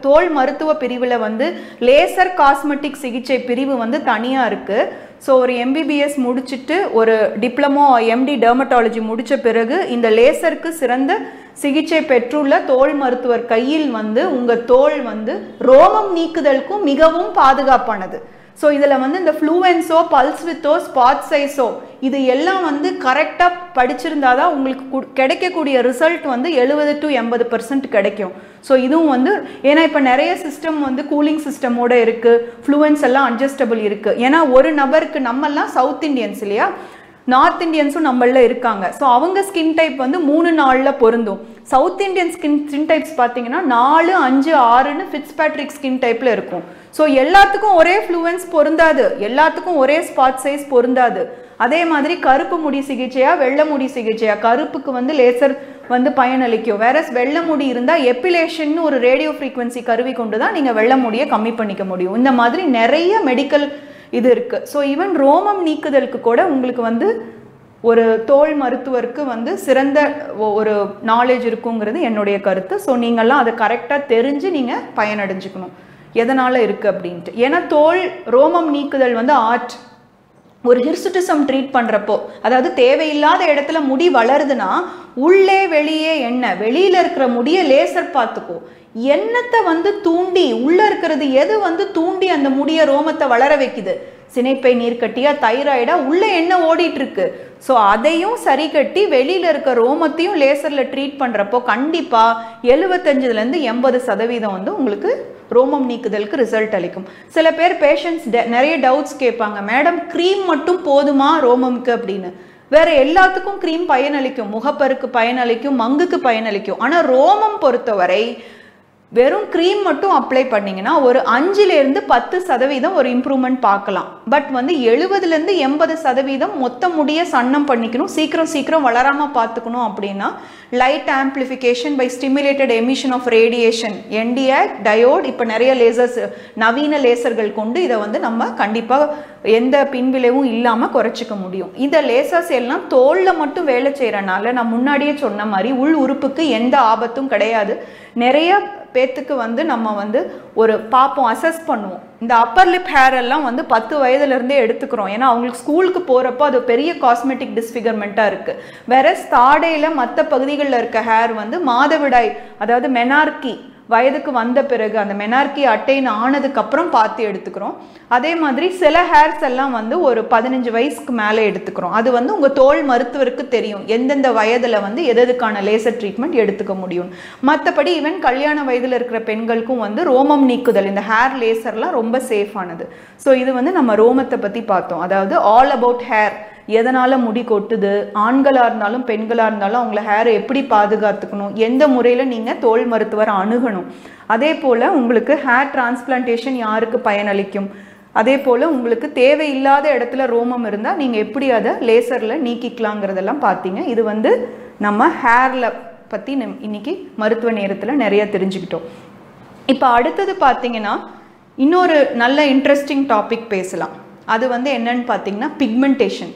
தோல் மருத்துவ பிரிவில் வந்து லேசர் காஸ்மெட்டிக் சிகிச்சை பிரிவு வந்து தனியாக இருக்குது. ஸோ ஒரு MBBS முடிச்சுட்டு ஒரு டிப்ளமோ MD டெர்மட்டாலஜி முடித்த பிறகு இந்த லேசருக்கு சிறந்த சிகிச்சை பெற்றுள்ள தோல் மருத்துவர் கையில் வந்து உங்கள் தோல் வந்து ரோமம் நீக்குதலுக்கும் மிகவும் பாதுகாப்பானது. ஸோ இதில் வந்து இந்த ஃப்ளூவென்ஸோ பல்ஸ் வித்தோ ஸ்பாட் சைஸோ இது எல்லாம் வந்து கரெக்டாக படிச்சிருந்தால் தான் உங்களுக்கு கிடைக்கக்கூடிய ரிசல்ட் வந்து 70 to 80% கிடைக்கும். ஸோ இதுவும் வந்து ஏன்னா இப்போ நிறைய சிஸ்டம் வந்து கூலிங் சிஸ்டமோடு இருக்குது, ஃப்ளூவென்ஸ் எல்லாம் அட்ஜஸ்டபிள் இருக்குது. ஏன்னா ஒரு நபருக்கு, நம்மெல்லாம் சவுத் இண்டியன்ஸ் இல்லையா, நார்த் இண்டியன்ஸும் நம்மள இருக்காங்க. ஸோ அவங்க ஸ்கின் டைப் வந்து 3 நாளில் பொருந்தும். சவுத் இண்டியன் ஸ்கின் டைப்ஸ் பார்த்தீங்கன்னா 4, 5, 6ன்னு ஃபிட்ஸ்பேட்ரிக் ஸ்கின் டைப்பில் இருக்கும். ஸோ எல்லாத்துக்கும் ஒரே ஃப்ளூவென்ஸ் பொருந்தாது, எல்லாத்துக்கும் ஒரே ஸ்பாட் சைஸ் பொருந்தாது. அதே மாதிரி கருப்பு முடி சிகிச்சையா வெள்ளை முடி சிகிச்சையா, கருப்புக்கு வந்து லேசர் வந்து பயனளிக்கும். வேற வெள்ளை முடி இருந்தால் எப்பிலேஷன் ஒரு ரேடியோ ஃப்ரீக்வன்சி கருவி கொண்டு தான் நீங்கள் வெள்ளை முடியை கம்மி பண்ணிக்க முடியும். இந்த மாதிரி நிறைய மெடிக்கல் இது இருக்குது. ஸோ ஈவன் ரோமம் நீக்குதலுக்கு கூட உங்களுக்கு வந்து ஒரு தோல் மருத்துவருக்கு வந்து சிறந்த ஒரு நாலேஜ் இருக்குங்கிறது என்னுடைய கருத்து. ஸோ நீங்கள்லாம் அதை கரெக்டாக தெரிஞ்சு நீங்கள் பயனடைஞ்சுக்கணும் எதனால் இருக்குது அப்படின்ட்டு. ஏன்னா தோல் ரோமம் நீக்குதல் வந்து ஆர்ட். ஒரு ஹிர்சுட்டிசம் ட்ரீட் பண்ணுறப்போ, அதாவது தேவையில்லாத இடத்துல முடி வளருதுன்னா உள்ளே வெளியே என்ன, வெளியில் இருக்கிற முடியை லேசர் பார்த்துக்கோ, என்னத்தை வந்து தூண்டி உள்ளே இருக்கிறது எது வந்து தூண்டி அந்த முடியை ரோமத்தை வளர வைக்குது, சினைப்பை நீர்க்கட்டியா தைராய்டா உள்ளே என்ன ஓடிட்டுருக்கு. ஸோ அதையும் சரி கட்டி வெளியில் இருக்க ரோமத்தையும் லேசரில் ட்ரீட் பண்ணுறப்போ கண்டிப்பாக 75% to 80% வந்து உங்களுக்கு ரோமம் நீக்குதலுக்கு ரிசல்ட் அளிக்கும். சில பேர் பேஷண்ட்ஸ் நிறைய டவுட்ஸ் கேட்பாங்க, மேடம் க்ரீம் மட்டும் போதுமா ரோமம்க்கு அப்படின்னு. வேற எல்லாத்துக்கும் க்ரீம் பயனளிக்கும், முகப்பருக்கு பயனளிக்கும், மங்குக்கு பயனளிக்கும். ஆனால் ரோமம் பொறுத்தவரை வெறும் க்ரீம் மட்டும் அப்ளை பண்ணிங்கன்னா ஒரு 5% to 10% ஒரு இம்ப்ரூவ்மெண்ட் பார்க்கலாம். பட் வந்து 70% to 80% மொத்த முடிய சன்னம் பண்ணிக்கணும், சீக்கிரம் வளராமல் பார்த்துக்கணும் அப்படின்னா light amplification by stimulated emission of radiation, NDI, diode, இப்போ நிறைய லேசர்ஸ் நவீன லேசர்கள் கொண்டு இதை வந்து நம்ம கண்டிப்பாக எந்த பின்விளைவும் இல்லாமல் குறைச்சிக்க முடியும். இந்த லேசர்ஸ் எல்லாம் தோலில் மட்டும் வேலை செய்கிறனால நான் முன்னாடியே சொன்ன மாதிரி உள் உறுப்புக்கு எந்த ஆபத்தும் கிடையாது. நிறைய பேத்துக்கு வந்து நம்ம வந்து ஒரு பார்ப்போம், அசஸ் பண்ணுவோம். இந்த அப்பர் லிப் ஹேர் எல்லாம் வந்து 10 வயதுலேருந்தே எடுத்துக்கிறோம். ஏன்னா அவங்களுக்கு ஸ்கூலுக்கு போகிறப்போ அது பெரிய காஸ்மெட்டிக் டிஸ்ஃபிகர்மெண்ட்டாக இருக்குது. வேற தாடையில் மற்ற பகுதிகளில் இருக்க ஹேர் வந்து மாதவிடாய், அதாவது மெனார்கி வயதுக்கு வந்த பிறகு அந்த மெனார்கி அட்டைன் ஆனதுக்கப்புறம் பார்த்து எடுத்துக்கிறோம். அதே மாதிரி சில ஹேர்ஸ் எல்லாம் வந்து ஒரு 15 வயசுக்கு மேலே எடுத்துக்கிறோம். அது வந்து உங்கள் தோல் மருத்துவருக்கு தெரியும் எந்தெந்த வயதில் வந்து எதுக்கான லேசர் ட்ரீட்மெண்ட் எடுத்துக்க முடியும். மற்றபடி ஈவன் கல்யாண வயதில் இருக்கிற பெண்களுக்கும் வந்து ரோமம் நீக்குதல் இந்த ஹேர் லேசர்லாம் ரொம்ப சேஃபானது. ஸோ இது வந்து நம்ம ரோமத்தை பற்றி பார்த்தோம், அதாவது ஆல் அபவுட் ஹேர், எதனால் முடி கொட்டுது, ஆண்களாக இருந்தாலும் பெண்களாக இருந்தாலும் அவங்கள ஹேரை எப்படி பாதுகாத்துக்கணும், எந்த முறையில் நீங்கள் தோல் மருத்துவரை அணுகணும், அதே போல் உங்களுக்கு ஹேர் டிரான்ஸ்பிளான்டேஷன் யாருக்கு பயனளிக்கும், அதே போல் உங்களுக்கு தேவையில்லாத இடத்துல ரோமம் இருந்தால் நீங்கள் எப்படி அதை லேசரில் நீக்கிக்கலாங்கிறதெல்லாம் பார்த்தீங்க. இது வந்து நம்ம ஹேரில் பற்றி இன்னைக்கு மருத்துவ நேரத்தில் நிறைய தெரிஞ்சுக்கிட்டோம். இப்போ அடுத்தது பார்த்தீங்கன்னா இன்னொரு நல்ல இன்ட்ரெஸ்டிங் டாபிக் பேசலாம். அது வந்து என்னன்னு பார்த்தீங்கன்னா பிக்மெண்டேஷன்.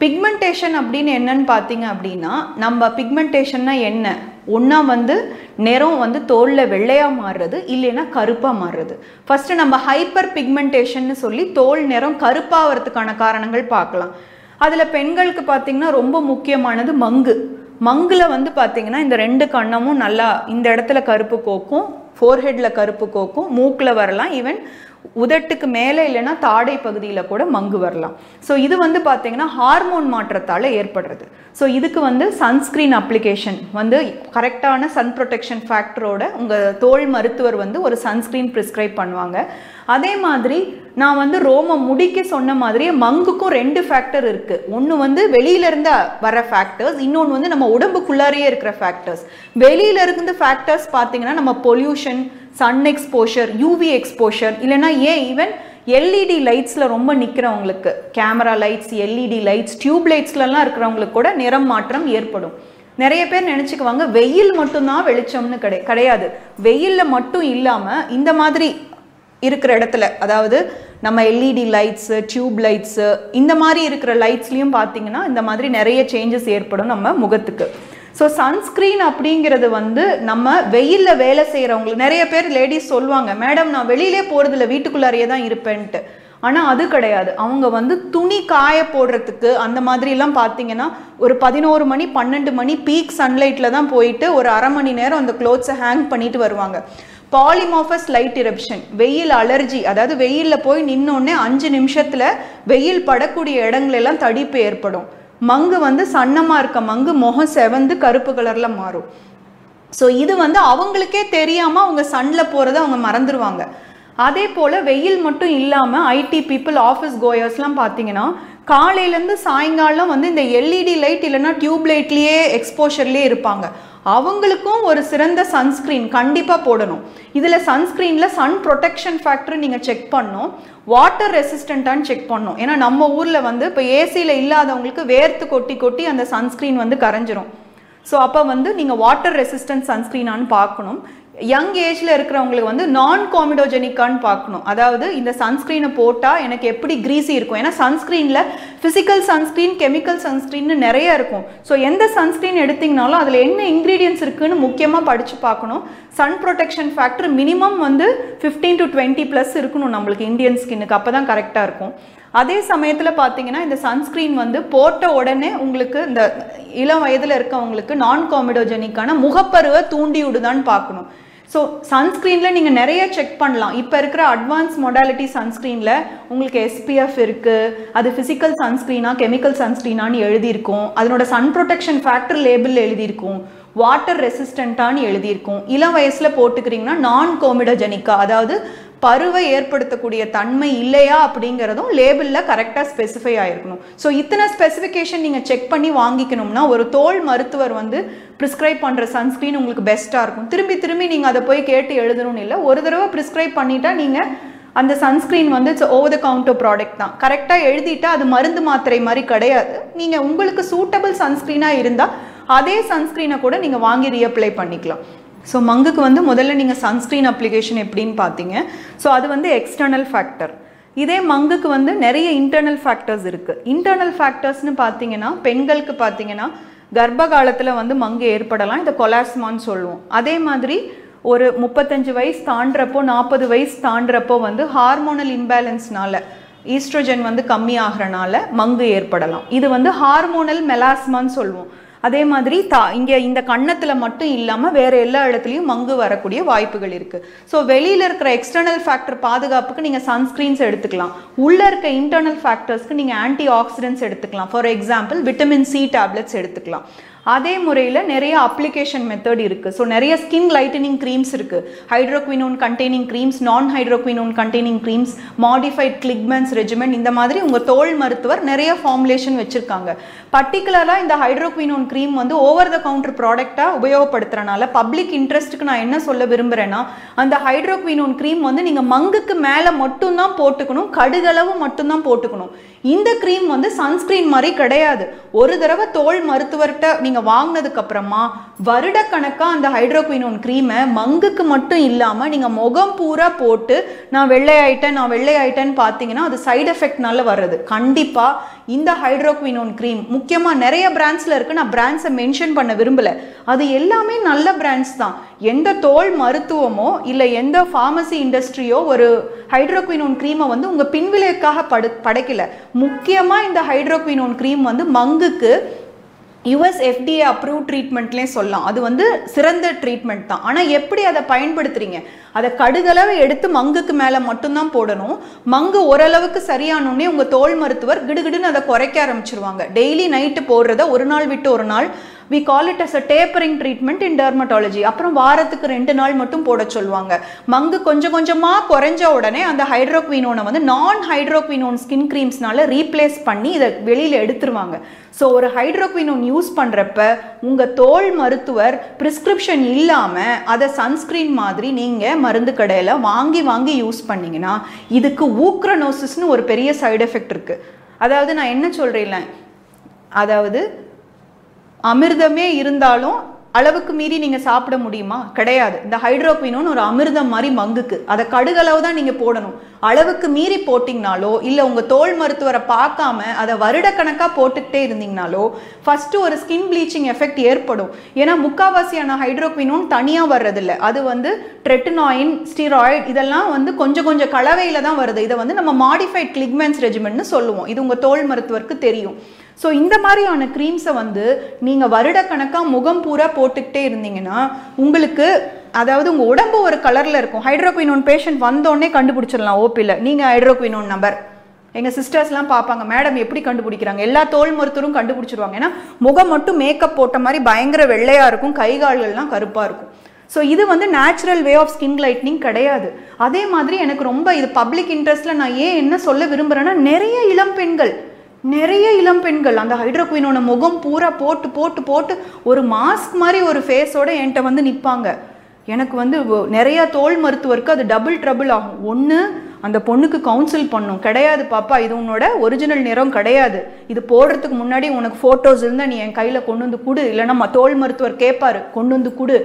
பிக்மெண்டேஷன் அப்படின்னு என்னன்னு பார்த்தீங்க அப்படின்னா, நம்ம பிக்மெண்டேஷன்னா என்ன, ஒன்றா வந்து நிறம் வந்து தோலில் வெள்ளையாக மாறுறது இல்லைன்னா கருப்பாக மாறுறது. ஃபஸ்ட்டு நம்ம ஹைப்பர் பிக்மெண்டேஷன்னு சொல்லி தோல் நிறம் கருப்பாகிறதுக்கான காரணங்கள் பார்க்கலாம். அதில் பெண்களுக்கு பார்த்திங்கன்னா ரொம்ப முக்கியமானது மங்கு. மங்கில் வந்து பார்த்திங்கன்னா இந்த ரெண்டு கண்ணமும் நல்லா இந்த இடத்துல கருப்பு கோக்கும், ஃபோர்ஹெட்டில் கருப்பு கோக்கும், மூக்கில் வரலாம், ஈவன் உதட்டுக்கு மேலே இல்லைன்னா தாடை பகுதியில் கூட மங்கு வரலாம். ஸோ இது வந்து பார்த்திங்கன்னா ஹார்மோன் மாற்றத்தால் ஏற்படுறது. ஸோ இதுக்கு வந்து சன்ஸ்க்ரீன் அப்ளிகேஷன் வந்து கரெக்டான சன் ப்ரொடெக்ஷன் ஃபேக்டரோட உங்கள் தோல் மருத்துவர் வந்து ஒரு சன்ஸ்க்ரீன் ப்ரிஸ்கிரைப் பண்ணுவாங்க. அதே மாதிரி நான் வந்து ரோம முடிக்க சொன்ன மாதிரியே மங்குக்கும் ரெண்டு ஃபேக்டர் இருக்குது. ஒன்று வந்து வெளியிலேருந்து வர ஃபேக்டர்ஸ், இன்னொன்று வந்து நம்ம உடம்புக்குள்ளாரையே இருக்கிற ஃபேக்டர்ஸ். வெளியிலேருந்து ஃபேக்டர்ஸ் பார்த்திங்கன்னா நம்ம pollution, sun exposure, UV exposure, இல்லைனா ஏன் ஈவன் எல்இடி லைட்ஸில் ரொம்ப நிற்கிறவங்களுக்கு, camera lights, LED lights, tube லைட்ஸ்லலாம் இருக்கிறவங்களுக்கு கூட நிறம் மாற்றம் ஏற்படும். நிறைய பேர் நினச்சிக்குவாங்க வெயில் மட்டும்தான் வெளிச்சம்னு கிடையாது. வெயிலில் மட்டும் இல்லாமல் இந்த மாதிரி இருக்கிற இடத்துல, அதாவது நம்ம எல்இடி லைட்ஸு, டியூப் லைட்ஸு, இந்த மாதிரி இருக்கிற லைட்ஸ்லேயும் பார்த்திங்கன்னா இந்த மாதிரி நிறைய சேஞ்சஸ் ஏற்படும் நம்ம முகத்துக்கு. ஸோ சன்ஸ்க்ரீன் அப்படிங்கிறது வந்து நம்ம வெயிலில் வேலை செய்கிறவங்களுக்கு, நிறைய பேர் லேடிஸ் சொல்லுவாங்க, மேடம் நான் வெளியிலே போகிறதில்ல, வீட்டுக்குள்ளாரையே தான் இருப்பேன்ட்டு. ஆனால் அது கிடையாது. அவங்க வந்து துணி காய போடுறதுக்கு அந்த மாதிரிலாம் பார்த்திங்கன்னா ஒரு 11 மணி 12 மணி பீக் சன்லைட்டில் தான் போயிட்டு ஒரு அரை மணி நேரம் அந்த க்ளோத்ஸை ஹேங் பண்ணிட்டு வருவாங்க. பாலிமார்பஸ் லைட் இரப்ஷன், வெயில் அலர்ஜி, அதாவது வெயிலில் போய் நின்னோடனே 5 நிமிஷத்தில் வெயில் படக்கூடிய இடங்களெல்லாம் தடிப்பு ஏற்படும். மங்கு வந்து சன்னமாக இருக்க மங்கு முகம் செவந்து கருப்பு கலரில் மாறும். ஸோ இது வந்து அவங்களுக்கே தெரியாமல் அவங்க சன்னில் போகிறத அவங்க மறந்துடுவாங்க. அதே போல் வெயில் மட்டும் இல்லாமல் ஐடி பீப்புள், ஆஃபீஸ் கோயர்ஸ்லாம் பார்த்திங்கன்னா காலையிலேருந்து சாயங்காலம் வந்து இந்த எல்இடி லைட் இல்லைன்னா டியூப் லைட்லேயே எக்ஸ்போஷர்லேயே இருப்பாங்க. அவங்களுக்கும் ஒரு சிறந்த சன்ஸ்க்ரீன் கண்டிப்பாக போடணும். இதில் சன்ஸ்க்ரீனில் சன் ப்ரொடெக்ஷன் ஃபேக்டர் நீங்கள் செக் பண்ணணும், வாட்டர் ரெசிஸ்டண்ட்டான்னு செக் பண்ணணும். ஏன்னா நம்ம ஊரில் வந்து இப்போ ஏசியில் இல்லாதவங்களுக்கு வேர்த்து கொட்டி கொட்டி அந்த சன்ஸ்க்ரீன் வந்து கரைஞ்சிரும். ஸோ அப்போ வந்து நீங்கள் வாட்டர் ரெசிஸ்டன்ட் சன்ஸ்க்ரீனான்னு பார்க்கணும். யங் ஏஜில் இருக்கிறவங்களுக்கு வந்து நான் காமிடோஜெனிக்கான்னு பார்க்கணும். அதாவது இந்த சன்ஸ்க்ரீனை போட்டால் எனக்கு எப்படி க்ரீஸி இருக்கும், ஏன்னா சன்ஸ்க்ரீனில் ஃபிசிக்கல் சன்ஸ்க்ரீன், கெமிக்கல் சன்ஸ்க்ரீன்னு நிறையா இருக்கும். ஸோ எந்த சன்ஸ்க்ரீன் எடுத்திங்கனாலும் அதில் என்ன இன்க்ரீடியன்ஸ் இருக்குதுன்னு முக்கியமாக படித்து பார்க்கணும். சன் ப்ரொடெக்ஷன் ஃபேக்டர் மினிமம் வந்து 15 to 20+ இருக்கணும் நம்மளுக்கு இந்தியன் ஸ்கின்னுக்கு, அப்போ தான் கரெக்டாக இருக்கும். அதே சமயத்தில் பார்த்திங்கன்னா இந்த சன்ஸ்க்ரீன் வந்து போட்ட உடனே உங்களுக்கு இந்த இளம் வயதில் இருக்கவங்களுக்கு நான் காமிடோஜெனிக்கான முகப்பருவை தூண்டி விடுதான்னு பார்க்கணும். ஸோ சன்ஸ்க்ரீனில் நீங்கள் நிறைய செக் பண்ணலாம். இப்போ இருக்கிற அட்வான்ஸ் மொடாலிட்டி சன்ஸ்க்ரீனில் உங்களுக்கு எஸ்பிஎஃப் இருக்குது, அது ஃபிசிக்கல் சன்ஸ்க்ரீனா கெமிக்கல் சன்ஸ்க்ரீனான்னு எழுதியிருக்கும், அதனோட சன் ப்ரொடெக்ஷன் ஃபேக்டர் லேபிள் எழுதியிருக்கும், வாட்டர் ரெசிஸ்டண்ட்டானு எழுதியிருக்கும். இளம் வயசில் போட்டுக்கிறீங்கன்னா நான் காமிடோஜெனிக்கா, அதாவது பருவை ஏற்படுத்தக்கூடிய தன்மை இல்லையா அப்படிங்கிறதும் லேபிளில் கரெக்டாக ஸ்பெசிஃபை ஆகிருக்கணும். ஸோ இத்தனை ஸ்பெசிஃபிகேஷன் நீங்கள் செக் பண்ணி வாங்கிக்கணும்னா ஒரு தோல் மருத்துவர் வந்து ப்ரிஸ்கிரைப் பண்ணுற சன்ஸ்க்ரீன் உங்களுக்கு பெஸ்ட்டாக இருக்கும். திரும்பி திரும்பி நீங்கள் அதை போய் கேட்டு எழுதணும்னு இல்லை, ஒரு தடவை ப்ரிஸ்கிரைப் பண்ணிட்டா நீங்கள் அந்த சன்ஸ்க்ரீன் வந்து ஓவர் த கவுண்டர் ப்ராடக்ட் தான், கரெக்டாக எழுதிட்டா அது மருந்து மாத்திரை மாதிரி கிடையாது. நீங்கள் உங்களுக்கு சூட்டபிள் சன்ஸ்க்ரீனாக இருந்தால் அதே சன்ஸ்க்ரீனை கூட நீங்கள் வாங்கி ரீஅப்ளை பண்ணிக்கலாம். ஸோ மங்குக்கு வந்து முதல்ல நீங்கள் சன்ஸ்க்ரீன் அப்ளிகேஷன் எப்படின்னு பார்த்தீங்க. ஸோ அது வந்து எக்ஸ்டர்னல் ஃபேக்டர். இதே மங்குக்கு வந்து நிறைய இன்டர்னல் ஃபேக்டர்ஸ் இருக்குது. இன்டர்னல் ஃபேக்டர்ஸ்னு பார்த்தீங்கன்னா பெண்களுக்கு பார்த்தீங்கன்னா கர்ப்ப காலத்தில் வந்து மங்கு ஏற்படலாம், இதை கொலாஸ்மான்னு சொல்லுவோம். அதே மாதிரி ஒரு 35 வயசு தாண்டுறப்போ 40 வயசு தாண்டுறப்போ வந்து ஹார்மோனல் இம்பேலன்ஸ்னால ஈஸ்ட்ரோஜன் வந்து கம்மியாகிறனால மங்கு ஏற்படலாம். இது வந்து ஹார்மோனல் மெலாஸ்மான்னு சொல்லுவோம். அதே மாதிரி இங்கே இந்த கண்ணத்தில் மட்டும் இல்லாமல் வேறு எல்லா இடத்துலையும் மங்கு வரக்கூடிய வாய்ப்புகள் இருக்குது. ஸோ வெளியில் இருக்கிற எக்ஸ்டர்னல் ஃபேக்டர் பாதுகாப்புக்கு நீங்கள் சன்ஸ்க்ரீன்ஸ் எடுத்துக்கலாம். உள்ளே இருக்க இன்டர்னல் ஃபேக்டர்ஸ்க்கு நீங்கள் ஆன்டி ஆக்சிடென்ட்ஸ் எடுத்துக்கலாம். For example vitamin C tablets எடுத்துக்கலாம். அதே முறையில் நிறைய அப்ளிகேஷன் மெத்தட் இருக்குது. ஸோ நிறைய ஸ்கின் லைட்டனிங் க்ரீம்ஸ் இருக்குது, hydroquinone containing creams, non hydroquinone containing creams, modified Kligman's regimen, இந்த மாதிரி உங்கள் தோல் மருத்துவர் நிறைய ஃபார்முலேஷன் வச்சுருக்காங்க. பர்டிகுலராக இந்த ஹைட்ரோக்வினோன் க்ரீம் வந்து ஓவர் த கவுண்டர் ப்ராடக்டாக உபயோகப்படுத்துறனால பப்ளிக் இன்ட்ரெஸ்ட்டுக்கு நான் என்ன சொல்ல விரும்புகிறேன்னா அந்த ஹைட்ரோக்வினோன் க்ரீம் வந்து நீங்கள் மங்குக்கு மேலே மட்டும்தான் போட்டுக்கணும், கடுகளவு மட்டும்தான் போட்டுக்கணும். இந்த க்ரீம் வந்து சன்ஸ்க்ரீன் மாதிரி கிடையாது. ஒரு தடவை தோல் மருத்துவர்கிட்ட நீங்கள் வாங்கினதுக்கப்புறமா வருடக்கணக்காக அந்த ஹைட்ரோக்வினோன் க்ரீமை மங்குக்கு மட்டும் இல்லாமல் நீங்கள் முகம் பூரா போட்டு நான் வெள்ளையாயிட்டேன்னு பார்த்தீங்கன்னா அது சைடு எஃபெக்ட்னால வர்றது. கண்டிப்பாக இந்த ஹைட்ரோக்வினோன் க்ரீம் முக்கியமாக நிறைய பிராண்ட்ஸில் இருக்குது. நான் பிராண்ட்ஸை மென்ஷன் பண்ண விரும்பலை, அது எல்லாமே நல்ல பிராண்ட்ஸ் தான். எந்த தோல் மருத்துவமோ இல்லை எந்த ஃபார்மசி இண்டஸ்ட்ரியோ ஒரு ஹைட்ரோக்வினோன் க்ரீமை வந்து உங்கள் பின்விளைவுக்காக படைக்கல. முக்கியமாக இந்த ஹைட்ரோக்வினோன் க்ரீம் வந்து மங்குக்கு US FDA அப்ரூவ் ட்ரீட்மெண்ட்லேயும் சொல்லலாம், அது வந்து சிறந்த ட்ரீட்மெண்ட் தான். ஆனால் எப்படி அதை பயன்படுத்துகிறீங்க? அதை கடுகளவு எடுத்து மங்குக்கு மேலே மட்டும்தான் போடணும். மங்கு ஓரளவுக்கு சரியானோடனே உங்கள் தோல் மருத்துவர் கிடுகிடுன்னு அதை குறைக்க ஆரம்பிச்சிருவாங்க. டெய்லி நைட்டு போடுறத ஒரு நாள் விட்டு ஒரு நாள், we call it as a tapering treatment in dermatology. அப்புறம் வாரத்துக்கு 2 நாள் மட்டும் போட சொல்லுவாங்க. மங்கு கொஞ்சம் கொஞ்சமாக குறைஞ்ச உடனே அந்த ஹைட்ரோக்வினோனை வந்து நான் ஹைட்ரோக்வினோன் ஸ்கின் க்ரீம்ஸ்னால ரீப்ளேஸ் பண்ணி இதை வெளியில் எடுத்துருவாங்க. ஸோ ஒரு ஹைட்ரோக்வினோன் யூஸ் பண்ணுறப்ப உங்கள் தோல் மருத்துவர் ப்ரிஸ்கிரிப்ஷன் இல்லாமல் அதை சன்ஸ்க்ரீன் மாதிரி நீங்கள் மருந்து கடையில் வாங்கி யூஸ் பண்ணிங்கன்னா இதுக்கு ஊக்ரனோசிஸ்னு ஒரு பெரிய சைடு எஃபெக்ட் இருக்குது. அதாவது நான் என்ன சொல்கிறேன், அதாவது அமிர்தமே இருந்தாலும் அளவுக்கு மீறி நீங்கள் சாப்பிட முடியுமா? கிடையாது. இந்த ஹைட்ரோக்வினோன் ஒரு அமிர்தம் மாதிரி மங்குக்கு, அதை கடுகளவு தான் நீங்கள் போடணும். அளவுக்கு மீறி போட்டிங்கனாலோ இல்லை உங்கள் தோல் மருத்துவரை பார்க்காம அதை வருடக்கணக்காக போட்டுக்கிட்டே இருந்தீங்கனாலோ ஃபஸ்ட்டு ஒரு ஸ்கின் ப்ளீச்சிங் எஃபெக்ட் ஏற்படும். ஏன்னா முக்காவாசியான ஹைட்ரோக்வினோன் தனியாக வர்றதில்லை, அது வந்து ரெட்டினாயின், ஸ்டீராய்டு இதெல்லாம் வந்து கொஞ்சம் கலவையில் தான் வருது. இதை வந்து நம்ம மாடிஃபைட் கிளிக்மென்ஸ் ரெஜிமெண்ட்னு சொல்லுவோம், இது உங்கள் தோல் மருத்துவருக்கு தெரியும். ஸோ இந்த மாதிரியான க்ரீம்ஸை வந்து நீங்கள் வருடக்கணக்காக முகம் பூரா போட்டுக்கிட்டே இருந்தீங்கன்னா உங்களுக்கு, அதாவது உங்கள் உடம்பு ஒரு கலரில் இருக்கும். ஹைட்ரோக்வினோன் பேஷண்ட் வந்தோடனே கண்டுபிடிச்சிடலாம். ஓபியில் நீங்கள் ஹைட்ரோக்வினோன் நம்பர் எங்கள் சிஸ்டர்ஸ்லாம் பார்ப்பாங்க, மேடம் எப்படி கண்டுபிடிக்கிறாங்க, எல்லா தோல் மருத்துவரும் கண்டுபிடிச்சிடுவாங்க. ஏன்னா முகம் மட்டும் மேக்கப் போட்ட மாதிரி பயங்கர வெள்ளையாக இருக்கும், கை கால்கள்லாம் கருப்பாக இருக்கும். ஸோ இது வந்து natural way of skin lightening கிடையாது. அதே மாதிரி எனக்கு ரொம்ப இது பப்ளிக் இன்ட்ரெஸ்ட்டில் நான் ஏன் என்ன சொல்ல விரும்புகிறேன்னா, நிறைய இளம் பெண்கள் அந்த ஹைட்ரோக்வினோன முகம் பூரா போட்டு ஒரு மாஸ்க் மாதிரி ஒரு ஃபேஸோட என்கிட்ட வந்து நிற்பாங்க. எனக்கு வந்து நிறையா தோல் மருத்துவருக்கு அது டபுள் ட்ரபுள் ஆகும். ஒன்று அந்த பொண்ணுக்கு கவுன்சில் பண்ணும், கிடையாது பாப்பா இது உன்னோட ஒரிஜினல் நிறம் கிடையாது, இது போடுறதுக்கு முன்னாடி உனக்கு ஃபோட்டோஸ் இருந்தால் நீ என் கையில் கொண்டு வந்து கொடு, இல்லைன்னா தோல் மருத்துவர் கேட்பாரு கொண்டு வந்து கொடு.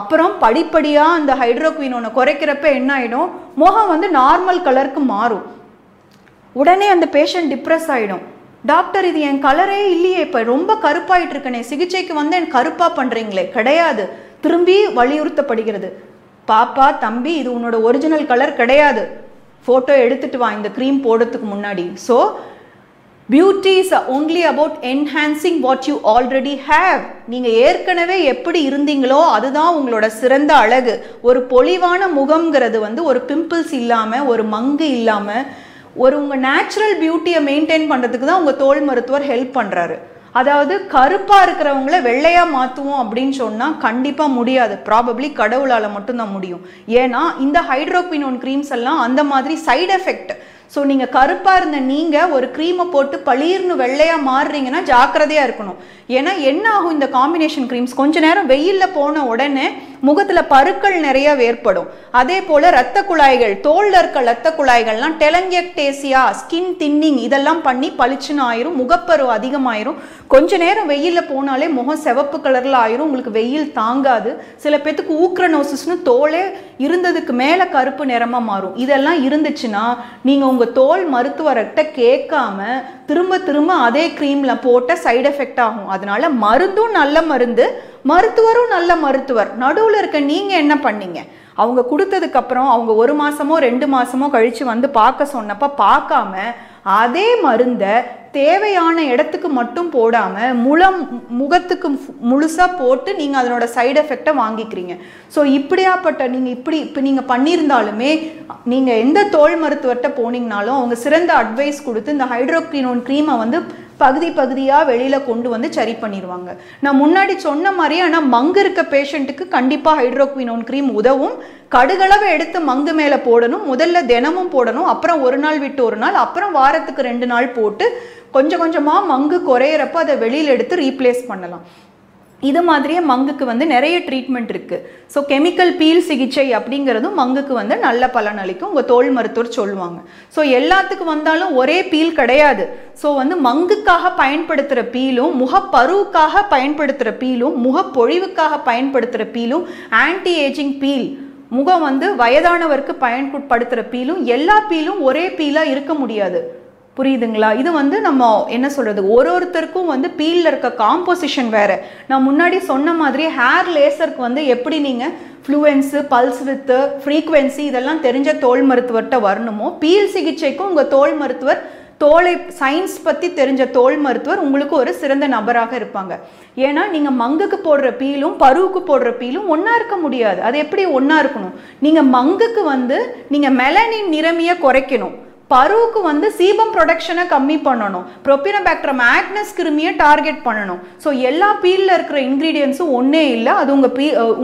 அப்புறம் படிப்படியாக அந்த ஹைட்ரோக்வினோனை குறைக்கிறப்ப என்ன ஆகிடும், முகம் வந்து நார்மல் கலருக்கு மாறும். உடனே அந்த பேஷண்ட் டிப்ரெஸ் ஆகிடும். டாக்டர் இது என் கலரே இல்லையே, இப்போ ரொம்ப கருப்பாயிட்டு இருக்கனே, சிகிச்சைக்கு வந்து என் கருப்பாக பண்ணுறீங்களே, கிடையாது. திரும்பி வலியுறுத்தப்படுகிறது, பாப்பா தம்பி இது உன்னோட ஒரிஜினல் கலர் கிடையாது, ஃபோட்டோ எடுத்துகிட்டு வா இந்த க்ரீம் போடுறதுக்கு முன்னாடி. So beauty is only about enhancing what you already have. நீங்கள் ஏற்கனவே எப்படி இருந்தீங்களோ அதுதான் உங்களோட சிறந்த அழகு. ஒரு பொலிவான முகம்ங்கிறது வந்து ஒரு பிம்பிள்ஸ் இல்லாமல் ஒரு மங்கு இல்லாமல் ஒரு உங்கள் நேச்சுரல் பியூட்டியை மெயின்டைன் பண்ணுறதுக்கு தான் உங்கள் தோல் மருத்துவர் ஹெல்ப் பண்ணுறாரு. அதாவது கருப்பாக இருக்கிறவங்கள வெள்ளையாக மாற்றுவோம் அப்படின்னு சொன்னால் கண்டிப்பாக முடியாது, ப்ராபப்ளி கடவுளால் மட்டும்தான் முடியும். ஏன்னா இந்த ஹைட்ரோக்வினோன் க்ரீம்ஸ் எல்லாம் அந்த மாதிரி சைடு எஃபெக்ட். ஸோ நீங்கள் கருப்பாக இருந்த நீங்கள் ஒரு க்ரீமை போட்டு பளீர்னு வெள்ளையாக மாறுறீங்கன்னா ஜாக்கிரதையாக இருக்கணும். ஏன்னா என்ன ஆகும், இந்த காம்பினேஷன் க்ரீம்ஸ் கொஞ்ச நேரம் வெயிலில் போன உடனே முகத்தில் பருக்கள் நிறையா ஏற்படும். அதே போல் ரத்த குழாய்கள், தோலில் இருக்க ரத்த குழாய்கள்லாம் டெலங்கெக்டேசியா, ஸ்கின் தின்னிங் இதெல்லாம் பண்ணி பளிச்சுன்னு ஆயிரும், முகப்பரு அதிகமாயிரும். கொஞ்ச நேரம் வெயிலில் போனாலே முகம் சிவப்பு கலரில் ஆயிரும், உங்களுக்கு வெயில் தாங்காது. சில பேர்த்துக்கு ஊக்ரனோசிஸ்னு தோலே இருந்ததுக்கு மேலே கருப்பு நிறமாக மாறும். இதெல்லாம் இருந்துச்சுன்னா நீங்கள் உங்கள் தோல் மருத்துவர்கிட்ட கேட்காம திரும்ப அதே க்ரீம்ல போட்ட சைடு எஃபெக்ட் ஆகும். அதனால மருந்தும் நல்ல மருந்து, மருத்துவரும் நல்ல மருத்துவர், நடுவில் இருக்க நீங்க என்ன பண்ணீங்க? அவங்க கொடுத்ததுக்கு அப்புறம் அவங்க 1 மாசமோ 2 மாசமோ கழிச்சு வந்து பார்க்க சொன்னப்ப பார்க்காம அதே மருந்தை தேவையான இடத்துக்கு மட்டும் போடாமல் முகத்துக்கு முழுசாக போட்டு நீங்கள் அதனோட சைடு எஃபெக்டை வாங்கிக்கிறீங்க. ஸோ இப்படியாப்பட்ட நீங்கள் பண்ணியிருந்தாலுமே நீங்கள் எந்த தோல் மருத்துவர்கிட்ட போனீங்கனாலும் அவங்க சிறந்த அட்வைஸ் கொடுத்து இந்த ஹைட்ரோக்வினோன் க்ரீமை வந்து பகுதியாக வெளியில் கொண்டு வந்து சரி பண்ணிடுவாங்க. நான் முன்னாடி சொன்ன மாதிரி ஆனால் மங்கு இருக்க பேஷண்ட்டுக்கு கண்டிப்பாக ஹைட்ரோக்வினோன் க்ரீம் உதவும். கடுகளவை எடுத்து மங்கு மேலே போடணும், முதல்ல தினமும் போடணும், அப்புறம் ஒரு நாள் விட்டு ஒரு நாள், அப்புறம் வாரத்துக்கு 2 நாள் போட்டு கொஞ்சமாக மங்கு குறையிறப்ப அதை வெளியில் எடுத்து ரீப்ளேஸ் பண்ணலாம். இது மாதிரியே மங்குக்கு வந்து நிறைய ட்ரீட்மெண்ட் இருக்குது. ஸோ கெமிக்கல் பீல் சிகிச்சை அப்படிங்கிறதும் மங்குக்கு வந்து நல்ல பலன் அளிக்கும் உங்கள் தோல் மருத்துவர் சொல்லுவாங்க. ஸோ எல்லாத்துக்கும் வந்தாலும் ஒரே பீல் கிடையாது. ஸோ வந்து மங்குக்காக பயன்படுத்துகிற பீலும், முகப்பருவுக்காக பயன்படுத்துகிற பீலும், முகப்பொழிவுக்காக பயன்படுத்துகிற பீலும், ஆன்டி ஏஜிங் பீல், முகம் வந்து வயதானவருக்கு பயன்படுத்துகிற பீலும், எல்லா பீலும் ஒரே பீலாக இருக்க முடியாது. புரியுதுங்களா? இது வந்து நம்ம என்ன சொல்கிறது, ஒருத்தருக்கும் வந்து பீலில் இருக்க காம்போசிஷன் வேறு. நான் முன்னாடி சொன்ன மாதிரி ஹேர் லேசருக்கு வந்து எப்படி நீங்கள் ஃப்ளூவன்ஸு, பல்ஸ் வித்து, ஃப்ரீக்வென்சி இதெல்லாம் தெரிஞ்ச தோல் மருத்துவர்கிட்ட வரணுமோ, பீல் சிகிச்சைக்கும் உங்கள் தோல் மருத்துவர், தோலை சயின்ஸ் பற்றி தெரிஞ்ச தோல் மருத்துவர் உங்களுக்கு ஒரு சிறந்த நபராக இருப்பாங்க. ஏன்னா நீங்கள் மங்குக்கு போடுற பீலும் பருவுக்கு போடுற பீலும் ஒன்றா இருக்க முடியாது. அது எப்படி ஒன்றா இருக்கணும்? நீங்கள் மங்குக்கு வந்து நீங்கள் மெலனின் நிறமியை குறைக்கணும், பருவுக்கு வந்து சீபம் ப்ரொடக்ஷனை கம்மி பண்ணணும், ப்ரோபியோனிபாக்டீரியம் ஆக்னஸ் கிருமியை டார்கெட் பண்ணணும். ஸோ எல்லா பீலில் இருக்கிற இன்க்ரீடியன்ஸும் ஒன்றே இல்லை. அது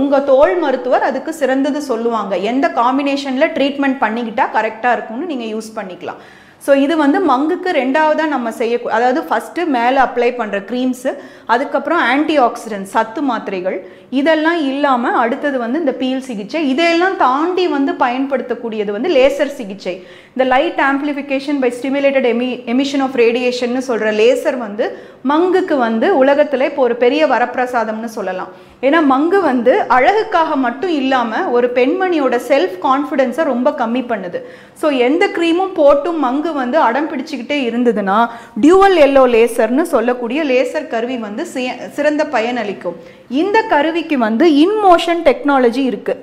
உங்கள் தோல் மருத்துவர் அதுக்கு சிறந்தது சொல்லுவாங்க. எந்த காம்பினேஷனில் ட்ரீட்மெண்ட் பண்ணிக்கிட்டால் கரெக்டாக இருக்கும்னு நீங்கள் யூஸ் பண்ணிக்கலாம். ஸோ இது வந்து மங்குக்கு ரெண்டாவதாக நம்ம செய்ய, அதாவது ஃபஸ்ட்டு மேலே அப்ளை பண்ணுற க்ரீம்ஸு, அதுக்கப்புறம் ஆன்டி ஆக்சிடென்ட் சத்து மாத்திரைகள், இதெல்லாம் இல்லாமல் அடுத்தது வந்து இந்த பீல் சிகிச்சை. இதையெல்லாம் தாண்டி வந்து பயன்படுத்தக்கூடியது வந்து லேசர் சிகிச்சை. இந்த light amplification by stimulated emission of ரேடியேஷன்னு சொல்கிற லேசர் வந்து மங்குக்கு வந்து உலகத்தில் இப்போ ஒரு பெரிய வரப்பிரசாதம்னு சொல்லலாம். ஏன்னா மங்கு வந்து அழகுக்காக மட்டும் இல்லாமல் ஒரு பெண்மணியோட செல்ஃப் கான்ஃபிடென்ஸை ரொம்ப கம்மி பண்ணுது. ஸோ எந்த க்ரீமும் போட்டும் மங்கு வந்து அடம் பிடிச்சுக்கிட்டே இருந்ததுன்னா டியூவல் எல்லோ லேசர்னு சொல்லக்கூடிய லேசர் கருவி வந்து சிறந்த பயனளிக்கும். இந்த கருவிக்கு வந்து இன்மோஷன் டெக்னாலஜி இருக்குது.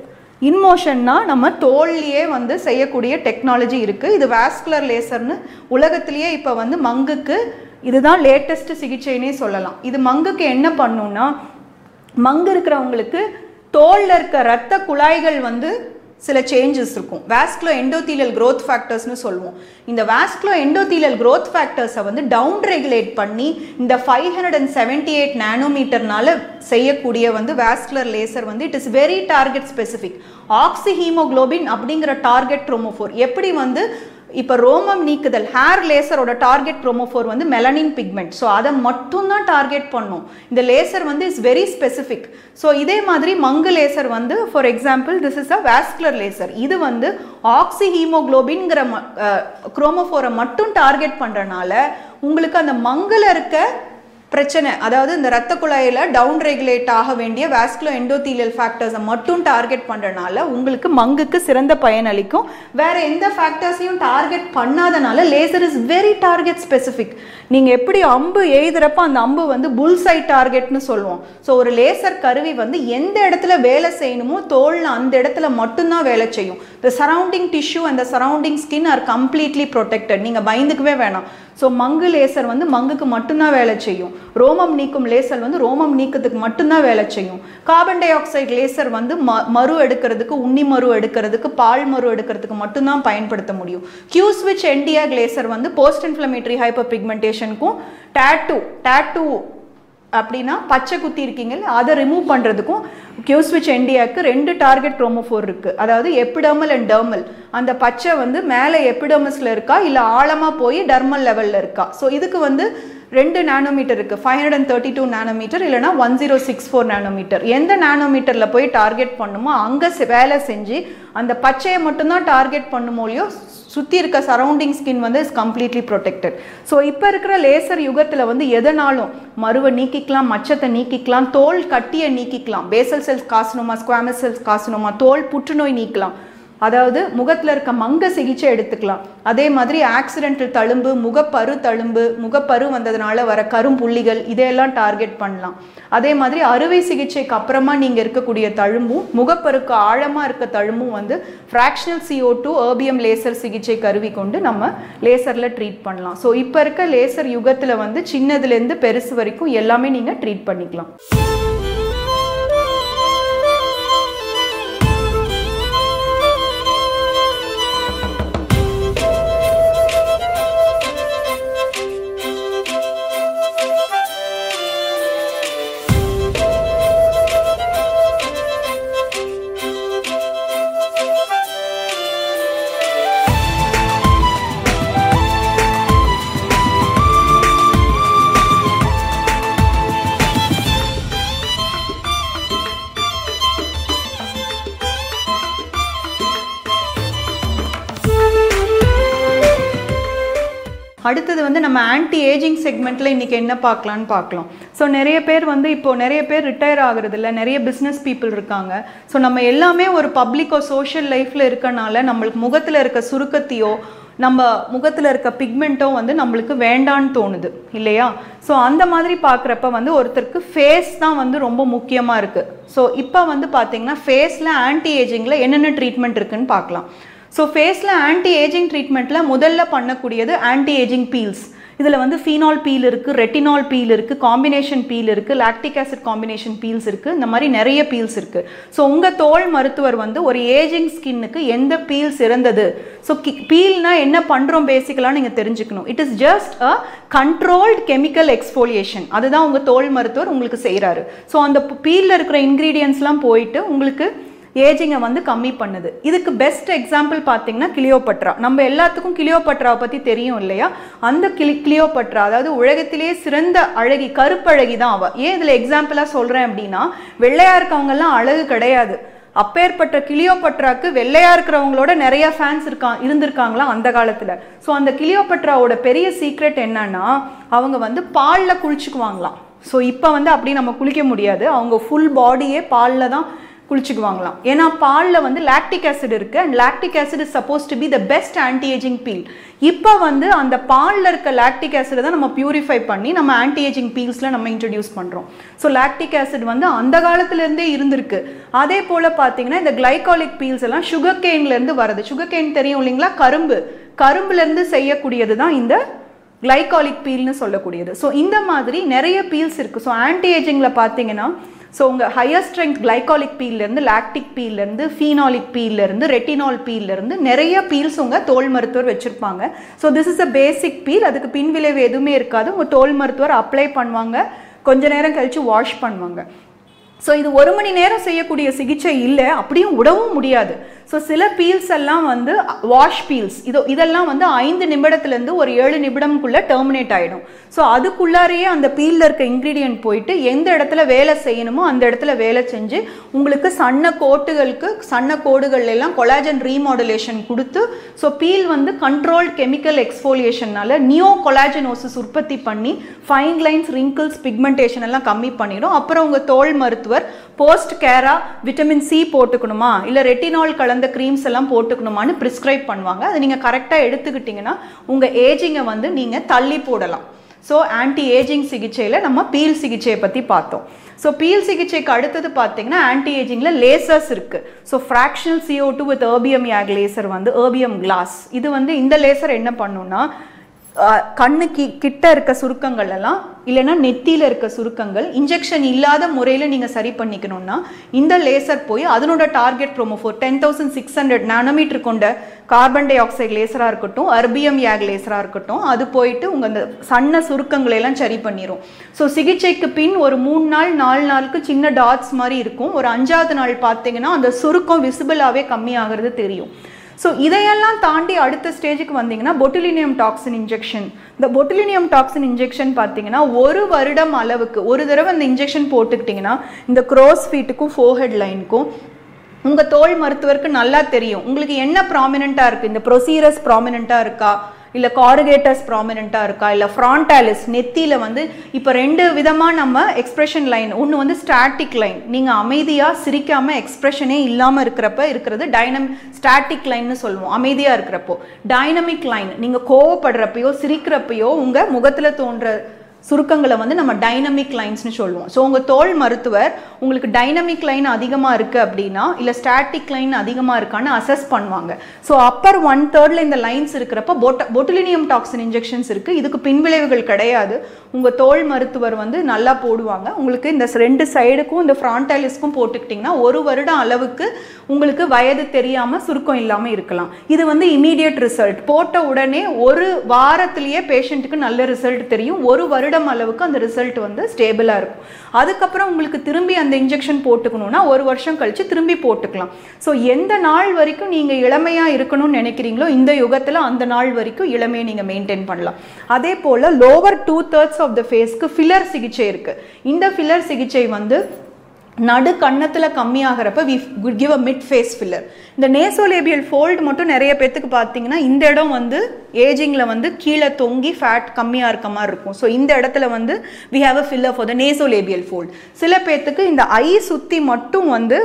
இன்மோஷன்னா நம்ம தோல்லையே வந்து செய்யக்கூடிய டெக்னாலஜி இருக்குது. இது வாஸ்குலர் லேசர்னு உலகத்திலேயே இப்போ வந்து மங்குக்கு இதுதான் லேட்டஸ்ட் சிகிச்சைன்னே சொல்லலாம். இது மங்குக்கு என்ன பண்ணுன்னா, மங்கு இருக்கிறவங்களுக்கு தோலில் இருக்க இரத்த குழாய்கள் வந்து சில சேஞ்சஸ் இருக்கும். வாஸ்குலோ எண்டோத்தீலியல் growth ஃபேக்டர்ஸ்னு சொல்லுவோம். இந்த வாஸ்குலோ எண்டோத்தீலியல் growth ஃபேக்டர்ஸை வந்து டவுன் ரெகுலேட் பண்ணி இந்த 578 நானோமீட்டர்னால செய்யக்கூடிய வந்து வாஸ்குலர் லேசர் வந்து it is very target specific. Oxy haemoglobin அப்படிங்கிற டார்கெட் ப்ரோமோஃபோர், எப்படி வந்து இப்போ ரோமம் நீக்குதல் ஹேர் லேசரோட டார்கெட் ப்ரோமோஃபோர் வந்து மெலனின் பிக்மெண்ட், ஸோ அதை மட்டும்தான் டார்கெட் பண்ணும். இந்த லேசர் வந்து இஸ் வெரி ஸ்பெசிஃபிக். ஸோ இதே மாதிரி மங்கு லேசர் வந்து for example this is a vascular laser. இது வந்து ஆக்சி ஹீமோக்ளோபின்ங்கிற குரோமோஃபோரை மட்டும் டார்கெட் பண்ணுறனால உங்களுக்கு அந்த மங்கில் இருக்க பிரச்சனை, அதாவது இந்த ரத்த குழாயில் டவுன் ரெகுலேட் ஆக வேண்டிய வாஸ்குலோ எண்டோத்தீலியல் ஃபேக்டர்ஸை மட்டும் டார்கெட் பண்ணுறனால உங்களுக்கு மங்குக்கு சிறந்த பயன் அளிக்கும். வேறு எந்த ஃபேக்டர்ஸையும் டார்கெட் பண்ணாதனால laser is very target specific. நீங்கள் எப்படி அம்பு எழுதுறப்போ அந்த அம்பு வந்து புல்சை டார்கெட்னு சொல்லுவோம். ஸோ ஒரு லேசர் கருவி வந்து எந்த இடத்துல வேலை செய்யணுமோ தோலில் அந்த இடத்துல மட்டும்தான் வேலை செய்யும். The surrounding tissue and the surrounding skin are completely protected. நீங்கள் பயந்துக்கவே வேணாம். ஸோ மங்கு லேசர் வந்து மங்குக்கு மட்டும்தான் வேலை செய்யும். ரோமம் நீக்கும் லேசர் வந்து ரோமம் நீக்கத்துக்கு மட்டும்தான் வேலை செய்யும். கார்பன் டை ஆக்சைடு லேசர் வந்து மறு எடுக்கிறதுக்கு, உண்ணி மறு எடுக்கிறதுக்கு, பால் மறு எடுக்கிறதுக்கு மட்டும்தான் பயன்படுத்த முடியும். Q-switch என்டிஆர் லேசர் வந்து போஸ்ட் இன்ஃப்ளமேட்டரி ஹைப்பர் பிக்மெண்டேஷனுக்கும், டேட்டூ அப்படின்னா பச்சை குத்தி இருக்கீங்கல்ல அதை ரிமூவ் பண்ணுறதுக்கும் Q-switch என்டிஆருக்கு 2 டார்கெட் ப்ரோமோஃபோர் இருக்குது. அதாவது எபிடர்மல் அண்ட் டெர்மல். அந்த பச்சை வந்து மேலே எபிடர்மஸில் இருக்கா இல்லை ஆழமாக போய் டெர்மல் லெவலில் இருக்கா. ஸோ இதுக்கு வந்து 2 நானோமீட்டர் இருக்குது, 532 நானோமீட்டர் இல்லைனா 1064 நானோமீட்டர். எந்த நானோமீட்டரில் போய் டார்கெட் பண்ணுமோ அங்கே வேலை செஞ்சு அந்த பச்சையை மட்டும்தான் டார்கெட் பண்ணுமோலையோ சுற்றி இருக்க சரௌண்டிங் ஸ்கின் வந்து இஸ் கம்ப்ளீட்லி ப்ரொடெக்டட். ஸோ இப்போ இருக்கிற லேசர் யுகத்தில் வந்து எதனாலும் மருவை நீக்கிக்கலாம், மச்சத்தை நீக்கிக்கலாம், தோல் கட்டியை நீக்கிக்கலாம், basal cells carcinoma, squamous cells carcinoma, தோல் புற்றுநோய் நீக்கலாம், அதாவது முகத்தில் இருக்க மங்க சிகிச்சை எடுத்துக்கலாம். அதே மாதிரி ஆக்சிடென்டல் தழும்பு, முகப்பரு வந்ததுனால வர கரும்புள்ளிகள் இதையெல்லாம் டார்கெட் பண்ணலாம். அதே மாதிரி அறுவை சிகிச்சைக்கு அப்புறமா நீங்கள் இருக்கக்கூடிய தழும்பும், முகப்பருக்கு ஆழமாக இருக்க தழும்பும் வந்து ஃப்ராக்ஷனல் CO2 erbium லேசர் சிகிச்சை கருவி கொண்டு நம்ம லேசரில் ட்ரீட் பண்ணலாம். ஸோ இப்போ இருக்க லேசர் யுகத்தில் வந்து சின்னதுலேருந்து பெருசு வரைக்கும் எல்லாமே நீங்கள் ட்ரீட் பண்ணிக்கலாம். அடுத்தது வந்து நம்ம ஆன்டி ஏஜிங் செக்மெண்ட்டில் இன்றைக்கி என்ன பார்க்கலான்னு பார்க்கலாம். ஸோ நிறைய பேர் வந்து இப்போது நிறைய பேர் ரிட்டையர் ஆகுறதில்ல, நிறைய பிஸ்னஸ் பீப்புள் இருக்காங்க. ஸோ நம்ம எல்லாமே ஒரு பப்ளிக்கோ சோஷியல் லைஃப்பில் இருக்கனால நம்மளுக்கு முகத்தில் இருக்க சுருக்கத்தையோ நம்ம முகத்தில் இருக்க பிக்மெண்ட்டோ வந்து நம்மளுக்கு வேண்டான்னு தோணுது இல்லையா? ஸோ அந்த மாதிரி பார்க்குறப்ப வந்து ஒருத்தருக்கு ஃபேஸ் தான் வந்து ரொம்ப முக்கியமாக இருக்குது. ஸோ இப்போ வந்து பார்த்திங்கன்னா ஃபேஸில் ஆன்டி ஏஜிங்கில் என்னென்ன ட்ரீட்மெண்ட் இருக்குதுன்னு பார்க்கலாம். ஸோ ஃபேஸில் ஆன்டி ஏஜிங் ட்ரீட்மெண்ட்டில் முதல்ல பண்ணக்கூடியது ஆன்டி ஏஜிங் பீல்ஸ். இதில் வந்து ஃபீனால் பீல் இருக்குது, ரெட்டினால் பீல் இருக்குது, காம்பினேஷன் பீல் இருக்குது, லாக்டிக் ஆசிட் காம்பினேஷன் பீல்ஸ் இருக்குது. இந்த மாதிரி நிறைய பீல்ஸ் இருக்குது. ஸோ உங்கள் தோல் மருத்துவர் வந்து ஒரு ஏஜிங் ஸ்கின்னுக்கு எந்த பீல் சிறந்தது, ஸோ பீல்னால் என்ன பண்ணுறோம் பேசிக்கலாக நீங்கள் தெரிஞ்சுக்கணும். It is just a controlled chemical exfoliation. அதுதான் உங்கள் தோல் மருத்துவர் உங்களுக்கு செய்கிறாரு. ஸோ அந்த பீலில் இருக்கிற இன்க்ரீடியன்ட்ஸ்லாம் போயிட்டு உங்களுக்கு ஏஜிங்கை வந்து கம்மி பண்ணுது. இதுக்கு பெஸ்ட் எக்ஸாம்பிள் பார்த்தீங்கன்னா கிளியோபட்ரா. நம்ம எல்லாத்துக்கும் கிளியோபட்ராவை பற்றி தெரியும் இல்லையா? அந்த கிளியோபட்ரா அதாவது உலகத்திலேயே சிறந்த அழகி, கருப்பழகி தான் அவள். ஏன் இதில் எக்ஸாம்பிளாக சொல்கிறேன் அப்படின்னா, வெள்ளையா இருக்கவங்கெல்லாம் அழகு கிடையாது. அப்பேற்பட்ட கிளியோபட்ராக்கு வெள்ளையா இருக்கிறவங்களோட நிறைய ஃபேன்ஸ் இருந்திருக்காங்களா அந்த காலத்தில். ஸோ அந்த கிளியோபட்ராவோட பெரிய சீக்ரெட் என்னன்னா, அவங்க வந்து பாலில் குளிச்சுக்குவாங்களாம். ஸோ இப்போ வந்து அப்படி நம்ம குளிக்க முடியாது. அவங்க ஃபுல் பாடியே பாலில் தான் குளிச்சுக்குவாங்களாம். ஏன்னா பாலில் வந்து லாக்டிக் ஆசிட் இருக்குது. And lactic acid is suppose to be the best antiageing peel. இப்போ வந்து அந்த பாலில் இருக்க லாக்டிக் ஆசிட் தான் நம்ம பியூரிஃபை பண்ணி நம்ம ஆன்டிஏஜிங் பீல்ஸில் நம்ம இன்ட்ரடியூஸ் பண்ணுறோம். ஸோ லாக்டிக் ஆசிட் வந்து அந்த காலத்துலேருந்தே இருந்திருக்கு. அதே போல் பார்த்தீங்கன்னா இந்த கிளைகாலிக் பீல்ஸ் எல்லாம் சுகர் கேன்லேருந்து வருது. சுகர் கேன் தெரியும் இல்லைங்களா? கரும்புலேருந்து செய்யக்கூடியது தான் இந்த கிளைகாலிக் பீல்னு சொல்லக்கூடியது. ஸோ இந்த மாதிரி நிறைய பீல்ஸ் இருக்குது. ஸோ ஆன்டிஏஜிங்கில் பார்த்தீங்கன்னா ஸோ உங்கள் ஹையர் ஸ்ட்ரென்த் கிளைகாலிக் பீல்லேருந்து, லாக்டிக் பீல்லேருந்து, ஃபீனாலிக் பீல்லேருந்து, ரெட்டினால் பீல்லேருந்து நிறைய பீல்ஸ் உங்கள் தோல் மருத்துவர் வச்சுருப்பாங்க. So this is a basic peel. அதுக்கு பின்விளைவு எதுவுமே இருக்காது. உங்கள் தோல் மருத்துவர் அப்ளை பண்ணுவாங்க, கொஞ்சம் நேரம் கழித்து வாஷ் பண்ணுவாங்க. ஸோ இது ஒரு மணி நேரம் செய்யக்கூடிய சிகிச்சை இல்லை, அப்படியும் விடவும் முடியாது. ஸோ சில பீல்ஸ் எல்லாம் வந்து வாஷ் பீல்ஸ், இதெல்லாம் வந்து 5 நிமிடத்துலேருந்து ஒரு 7 நிமிடம்குள்ளே டெர்மினேட் ஆகிடும். ஸோ அதுக்குள்ளாரையே அந்த பீலில் இருக்க இன்க்ரீடியன்ட் போயிட்டு எந்த இடத்துல வேலை செய்யணுமோ அந்த இடத்துல வேலை செஞ்சு உங்களுக்கு சன்ன கோடுகள் எல்லாம் கொலாஜன் ரீமாடுலேஷன் கொடுத்து, ஸோ பீல் வந்து கண்ட்ரோல்டு கெமிக்கல் எக்ஸ்ஃபோலியேஷனால நியோ கொலாஜனோசிஸ் உற்பத்தி பண்ணி ஃபைன் லைன்ஸ், ரிங்கிள்ஸ், பிக்மெண்டேஷன் எல்லாம் கம்மி பண்ணிடும். அப்புறம் உங்கள் தோல் மருத்துவர் போஸ்ட் கேரா விட்டமின் சி போட்டுக்கணுமா இல்லை ரெட்டினால் கலந்த கிரீம்ஸ் எல்லாம் போட்டுக்கணுமான்னு பிரிஸ்கிரைப் பண்ணுவாங்க. அது நீங்கள் கரெக்டாக எடுத்துக்கிட்டிங்கன்னா உங்கள் ஏஜிங்கை வந்து நீங்கள் தள்ளி போடலாம். ஸோ ஆன்டி ஏஜிங் சிகிச்சையில் நம்ம பீல் சிகிச்சையை பற்றி பார்த்தோம். ஸோ பீல் சிகிச்சைக்கு அடுத்தது பார்த்தீங்கன்னா ஆன்டி ஏஜிங்கில் லேசர்ஸ் இருக்குது. So fractional CO2 with erbium YAG laser வந்து எர்பியம் கிளாஸ். இது வந்து இந்த லேசர் என்ன பண்ணுன்னா, கண்ணு கிட்ட இருக்க சுருக்கங்கள் எல்லாம் இல்லைன்னா நெத்தியில் இருக்க சுருக்கங்கள் இன்ஜெக்ஷன் இல்லாத முறையில் நீங்கள் சரி பண்ணிக்கணும்னா இந்த லேசர் போய் அதனோட டார்கெட் ப்ரோமோஃபோர் 10,600 நானோமீட்டர் கொண்ட கார்பன் டை ஆக்சைடு லேசராக இருக்கட்டும், எர்பியம் யாக் லேசராக இருக்கட்டும், அது போயிட்டு உங்கள் அந்த சன்ன சுருக்கங்களையெல்லாம் சரி பண்ணிடும். ஸோ சிகிச்சைக்கு பின் ஒரு 3 நாள் 4 நாளுக்கு சின்ன டாட்ஸ் மாதிரி இருக்கும். ஒரு 5ஆவது நாள் பார்த்தீங்கன்னா அந்த சுருக்கம் விசிபிளாகவே கம்மி ஆகிறது தெரியும். ஸோ இதையெல்லாம் தாண்டி அடுத்த ஸ்டேஜுக்கு வந்தீங்கன்னா பொட்டுலினியம் டாக்சின் இன்ஜெக்ஷன். இந்த பொட்டுலினியம் டாக்சின் இன்ஜெக்ஷன் பார்த்தீங்கன்னா 1 வருடம் அளவுக்கு ஒரு தடவை இந்த இன்ஜெக்ஷன் போட்டுக்கிட்டிங்கன்னா இந்த க்ரோஸ் ஃபீட்டுக்கும் ஃபோர்ஹெட் லைனுக்கும் உங்கள் தோல் மருத்துவருக்கு நல்லா தெரியும் உங்களுக்கு என்ன ப்ராமினெண்ட்டாக இருக்குது. இந்த ப்ரொசீரஸ் ப்ராமினெண்ட்டாக இருக்கா, இல்லை கார்கேட்டஸ் ப்ராமினெண்ட்டாக இருக்கா, இல்லை ஃப்ரான்டாலிஸ் நெத்தியில் வந்து இப்போ 2 விதமாக நம்ம எக்ஸ்ப்ரெஷன் லைன். ஒன்று வந்து ஸ்டாட்டிக் லைன், நீங்கள் அமைதியாக சிரிக்காமல் எக்ஸ்ப்ரெஷனே இல்லாமல் இருக்கிறப்ப இருக்கிறது ஸ்டாட்டிக் லைன்னு சொல்லுவோம். அமைதியாக இருக்கிறப்போ டைனமிக் லைன், நீங்கள் கோவப்படுறப்பையோ சிரிக்கிறப்பையோ உங்கள் முகத்தில் தோன்ற சுருக்கங்களை வந்து நம்ம டைனமிக் லைன்ஸ்னு சொல்லுவோம். ஸோ உங்கள் தோல் மருத்துவர் உங்களுக்கு டைனமிக் லைன் அதிகமாக இருக்குது அப்படின்னா இல்லை ஸ்டாட்டிக் லைன் அதிகமாக இருக்கான்னு அசஸ் பண்ணுவாங்க. ஸோ அப்பர் 1/3 இந்த லைன்ஸ் இருக்கிறப்ப பொட்டுலினியம் டாக்சின் இன்ஜெக்ஷன்ஸ் இருக்குது. இதுக்கு பின்விளைவுகள் கிடையாது. உங்கள் தோல் மருத்துவர் வந்து நல்லா போடுவாங்க. உங்களுக்கு இந்த 2 சைடுக்கும் இந்த ஃப்ரான்டாலிஸ்க்கும் போட்டுக்கிட்டிங்கன்னா 1 வருடம் அளவுக்கு உங்களுக்கு வயது தெரியாமல் சுருக்கம் இல்லாமல் இருக்கலாம். இது வந்து இமீடியட் ரிசல்ட். போட்ட உடனே 1 வாரத்திலேயே பேஷண்ட்டுக்கு நல்ல ரிசல்ட் தெரியும். 1 வருடம் அளவுக்கு அந்த ரிசல்ட் வந்து ஸ்டேபிளாக இருக்கும். அதுக்கப்புறம் உங்களுக்கு திரும்பி அந்த இன்ஜெக்ஷன் போட்டுக்கணும்னா 1 வருஷம் கழித்து திரும்பி போட்டுக்கலாம். ஸோ எந்த நாள் வரைக்கும் நீங்கள் இளமையாக இருக்கணும்னு நினைக்கிறீங்களோ இந்த யுகத்தில் அந்த நாள் வரைக்கும் இளமையை நீங்கள் மெயின்டைன் பண்ணலாம். அதே போல் லோவர் 2/3 ஆஃப் த ஃபேஸ்க்கு ஃபில்லர் சிகிச்சை இருக்குது. இந்த ஃபில்லர் சிகிச்சை வந்து நடு கண்ணத்தில் கம்மியாகிறப்ப we give a mid face filler. இந்த நேசோலேபியல் ஃபோல்டு மட்டும் நிறைய பேர்த்துக்கு பார்த்தீங்கன்னா இந்த இடம் வந்து ஏஜிங்கில் வந்து கீழே தொங்கி ஃபேட் கம்மியாக இருக்க மாதிரி இருக்கும். ஸோ இந்த இடத்துல வந்து we have a filler for the nasolabial fold. சில பேர்த்துக்கு இந்த ஐ சுற்றி மட்டும் வந்து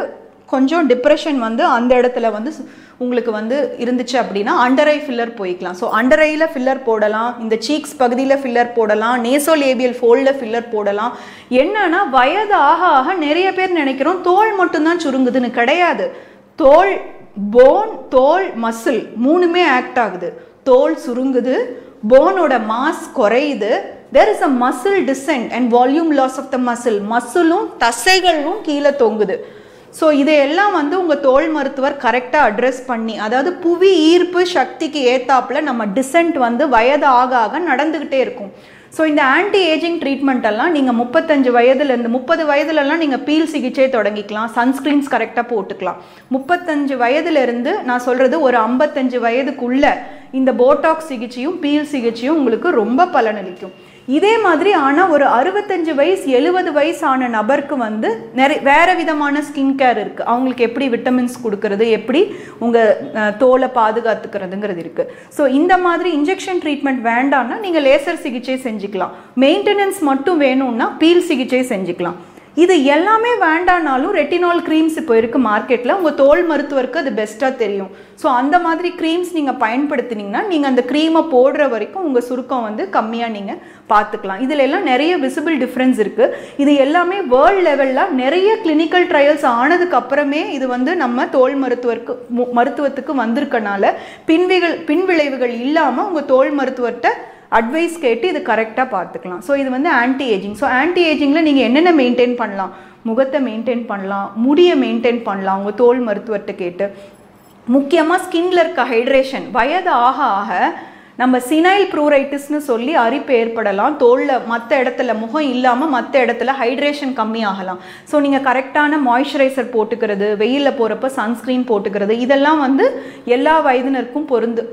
கொஞ்சம் டிப்ரெஷன் வந்து அந்த இடத்துல வந்து உங்களுக்கு வந்து இருந்துச்சு அப்படின்னா அண்டர் ஐ ஃபில்லர் போய்க்கலாம். ஸோ அண்டர் ஐயில் ஃபில்லர் போடலாம், இந்த சீக்ஸ் பகுதியில் ஃபில்லர் போடலாம், நேசோலேபியல் ஃபோல்டில் ஃபில்லர் போடலாம். என்னன்னா வயது ஆக ஆக நிறைய பேர் நினைக்கிறோம் தோல் மட்டும்தான் சுருங்குதுன்னு. கிடையாது. தோல், போன், தோல், மசில் மூணுமே ஆக்ட் ஆகுது. தோல் சுருங்குது, போனோட மாஸ் குறையுது. There is a muscle descent and volume loss of the muscle. மசிலும் தசைகளும் கீழே தொங்குது. ஸோ இதையெல்லாம் வந்து உங்கள் தோல் மருத்துவர் கரெக்டாக அட்ரெஸ் பண்ணி, அதாவது புவி ஈர்ப்பு சக்திக்கு ஏத்தாப்பில் நம்ம டிசென்ட் வந்து வயது ஆக ஆக நடந்துக்கிட்டே இருக்கும். ஸோ இந்த ஆன்டி ஏஜிங் ட்ரீட்மெண்ட்டெல்லாம் நீங்கள் 35 வயதுலேருந்து 30 வயதுலலாம் நீங்கள் பீல் சிகிச்சை தொடங்கிக்கலாம். சன்ஸ்க்ரீன்ஸ் கரெக்டாக போட்டுக்கலாம். 35 வயதுலேருந்து நான் சொல்கிறது ஒரு 55 வயதுக்குள்ளே இந்த போட்டாக்ஸ் சிகிச்சையும் பீல் சிகிச்சையும் உங்களுக்கு ரொம்ப பலனளிக்கும். இதே மாதிரி ஆனால் ஒரு 65 வயசு 70 வயசு ஆன நபருக்கு வந்து வேறு விதமான ஸ்கின் கேர் இருக்குது. அவங்களுக்கு எப்படி விட்டமின்ஸ் கொடுக்கறது, எப்படி உங்கள் தோலை பாதுகாத்துக்கிறதுங்கிறது இருக்குது. ஸோ இந்த மாதிரி இன்ஜெக்ஷன் ட்ரீட்மெண்ட் வேண்டான்னா நீங்கள் லேசர் சிகிச்சை செஞ்சுக்கலாம். மெயின்டெனன்ஸ் மட்டும் வேணும்னா பீல் சிகிச்சை செஞ்சுக்கலாம். இது எல்லாமே வேண்டானாலும் ரெட்டினால் க்ரீம்ஸ் இப்போ இருக்குது மார்க்கெட்டில். உங்கள் தோல் மருத்துவருக்கு அது பெஸ்ட்டாக தெரியும். ஸோ அந்த மாதிரி க்ரீம்ஸ் நீங்கள் பயன்படுத்தினீங்கன்னா நீங்கள் அந்த க்ரீமை போடுற வரைக்கும் உங்கள் சுருக்கம் வந்து கம்மியாக நீங்கள் பார்த்துக்கலாம். இதில் எல்லாம் நிறைய விசிபிள் டிஃப்ரென்ஸ் இருக்குது. இது எல்லாமே வேர்ல்டு லெவலில் நிறைய கிளினிக்கல் ட்ரையல்ஸ் ஆனதுக்கு அப்புறமே இது வந்து நம்ம தோல் மருத்துவத்துக்கு வந்திருக்கனால பின்விளைவுகள் இல்லாமல் உங்கள் தோல் மருத்துவர்கிட்ட அட்வைஸ் கேட்டு இது கரெக்டாக பார்த்துக்கலாம். ஸோ இது வந்து ஆன்டி ஏஜிங். ஸோ ஆன்டி ஏஜிங்கில் நீங்கள் என்னென்ன மெயின்டைன் பண்ணலாம்? முகத்தை மெயின்டைன் பண்ணலாம், முடியை மெயின்டைன் பண்ணலாம் உங்கள் தோல் மருத்துவர்கிட்ட கேட்டு. முக்கியமாக ஸ்கின்ல இருக்க ஹைட்ரேஷன், வயது ஆக ஆக நம்ம சினைல் ப்ளூரைட்டிஸ்னு சொல்லி அரிப்பு ஏற்படலாம். தோலில் மற்ற இடத்துல, முகம் இல்லாமல் மற்ற இடத்துல ஹைட்ரேஷன் கம்மி ஆகலாம். ஸோ நீங்கள் கரெக்டான மாய்ஸ்சரைசர் போட்டுக்கிறது, வெயிலில் போகிறப்ப சன்ஸ்க்ரீன் போட்டுக்கிறது, இதெல்லாம் வந்து எல்லா வயதினருக்கும்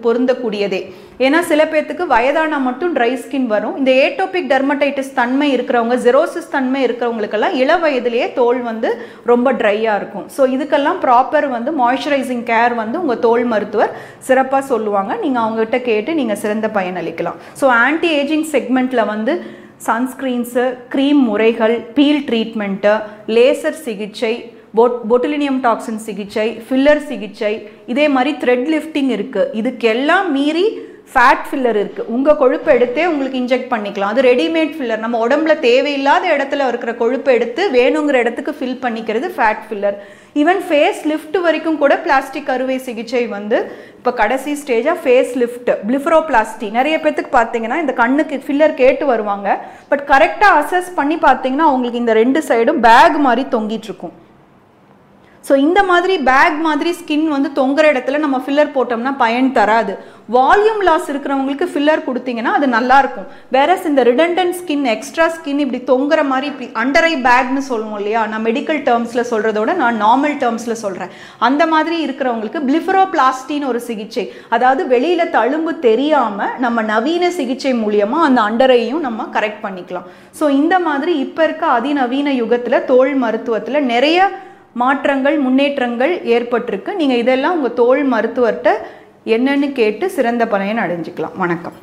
பொருந்தக்கூடியதே. ஏன்னா சில பேர்த்துக்கு வயதானா மட்டும் ட்ரை ஸ்கின் வரும். இந்த ஏட்டோபிக் டெர்மடைட்டிஸ் தன்மை இருக்கிறவங்க, ஜெரோசிஸ் தன்மை இருக்கிறவங்களுக்கெல்லாம் இள வயதிலேயே தோல் வந்து ரொம்ப ட்ரையாக இருக்கும். ஸோ இதுக்கெல்லாம் ப்ராப்பர் வந்து மாய்ஸ்சரைசிங் கேர் வந்து உங்கள் தோல் மருத்துவர் சிறப்பாக சொல்லுவாங்க. நீங்கள் அவங்ககிட்ட கேட்டு நீங்கள் சிறந்த பயனளிக்கலாம். ஸோ ஆன்டி ஏஜிங் செக்மெண்ட்டில் வந்து சன்ஸ்க்ரீன்ஸு, க்ரீம் முறைகள், பீல் ட்ரீட்மெண்ட்டு, லேசர் சிகிச்சை, பொட்டுலினியம் டாக்சின் சிகிச்சை, ஃபில்லர் சிகிச்சை, இதே மாதிரி த்ரெட் லிஃப்டிங் இருக்குது. இதுக்கெல்லாம் மீறி ஃபேட் ஃபில்லர் இருக்குது. உங்கள் கொழுப்பை எடுத்தே உங்களுக்கு இன்ஜெக்ட் பண்ணிக்கலாம். அது ரெடிமேட் ஃபில்லர். நம்ம உடம்புல தேவையில்லாத இடத்துல இருக்கிற கொழுப்பை எடுத்து வேணுங்கிற இடத்துக்கு ஃபில் பண்ணிக்கிறது fat filler. Even face lift வரைக்கும் கூட பிளாஸ்டிக் அறுவை சிகிச்சை வந்து இப்போ கடைசி ஸ்டேஜாக ஃபேஸ் லிஃப்ட், பிளிஃபரோப்ளாஸ்டி. நிறைய பேர்த்துக்கு பார்த்தீங்கன்னா இந்த கண்ணுக்கு ஃபில்லர் கேட்டு வருவாங்க. பட் கரெக்டாக அசஸ் பண்ணி பார்த்தீங்கன்னா அவங்களுக்கு இந்த 2 சைடும் பேக் மாதிரி தொங்கிட்டுருக்கும். ஸோ இந்த மாதிரி பேக் மாதிரி ஸ்கின் வந்து தொங்குற இடத்துல நம்ம ஃபில்லர் போட்டோம்னா பயன் தராது. வால்யூம் லாஸ் இருக்கிறவங்களுக்கு ஃபில்லர் கொடுத்தீங்கன்னா அது நல்லாயிருக்கும். வேறஸ் இந்த ரிடண்டன்ட் ஸ்கின், எக்ஸ்ட்ரா ஸ்கின் இப்படி தொங்குற மாதிரி, இப்படி அண்டர் ஐ பேக்னு சொல்லுவோம் இல்லையா, நான் மெடிக்கல் டேர்ம்ஸில் சொல்கிறதோட நான் நார்மல் டேர்ம்ஸில் சொல்கிறேன். அந்த மாதிரி இருக்கிறவங்களுக்கு பிளிஃபரோப்ளாஸ்டின்னு ஒரு சிகிச்சை, அதாவது வெளியில் தழும்பு தெரியாமல் நம்ம நவீன சிகிச்சை மூலியமாக அந்த அண்டரையும் நம்ம கரெக்ட் பண்ணிக்கலாம். ஸோ இந்த மாதிரி இப்போ இருக்க அதிநவீன யுகத்தில் தோல் மருத்துவத்தில் நிறைய மாற்றங்கள், முன்னேற்றங்கள் ஏற்பட்டிருக்கு. நீங்கள் இதெல்லாம் உங்கள் தோல் மருத்துவர்கிட்ட என்னன்னு கேட்டு சிறந்த பலனை அடைஞ்சிக்கலாம். வணக்கம்.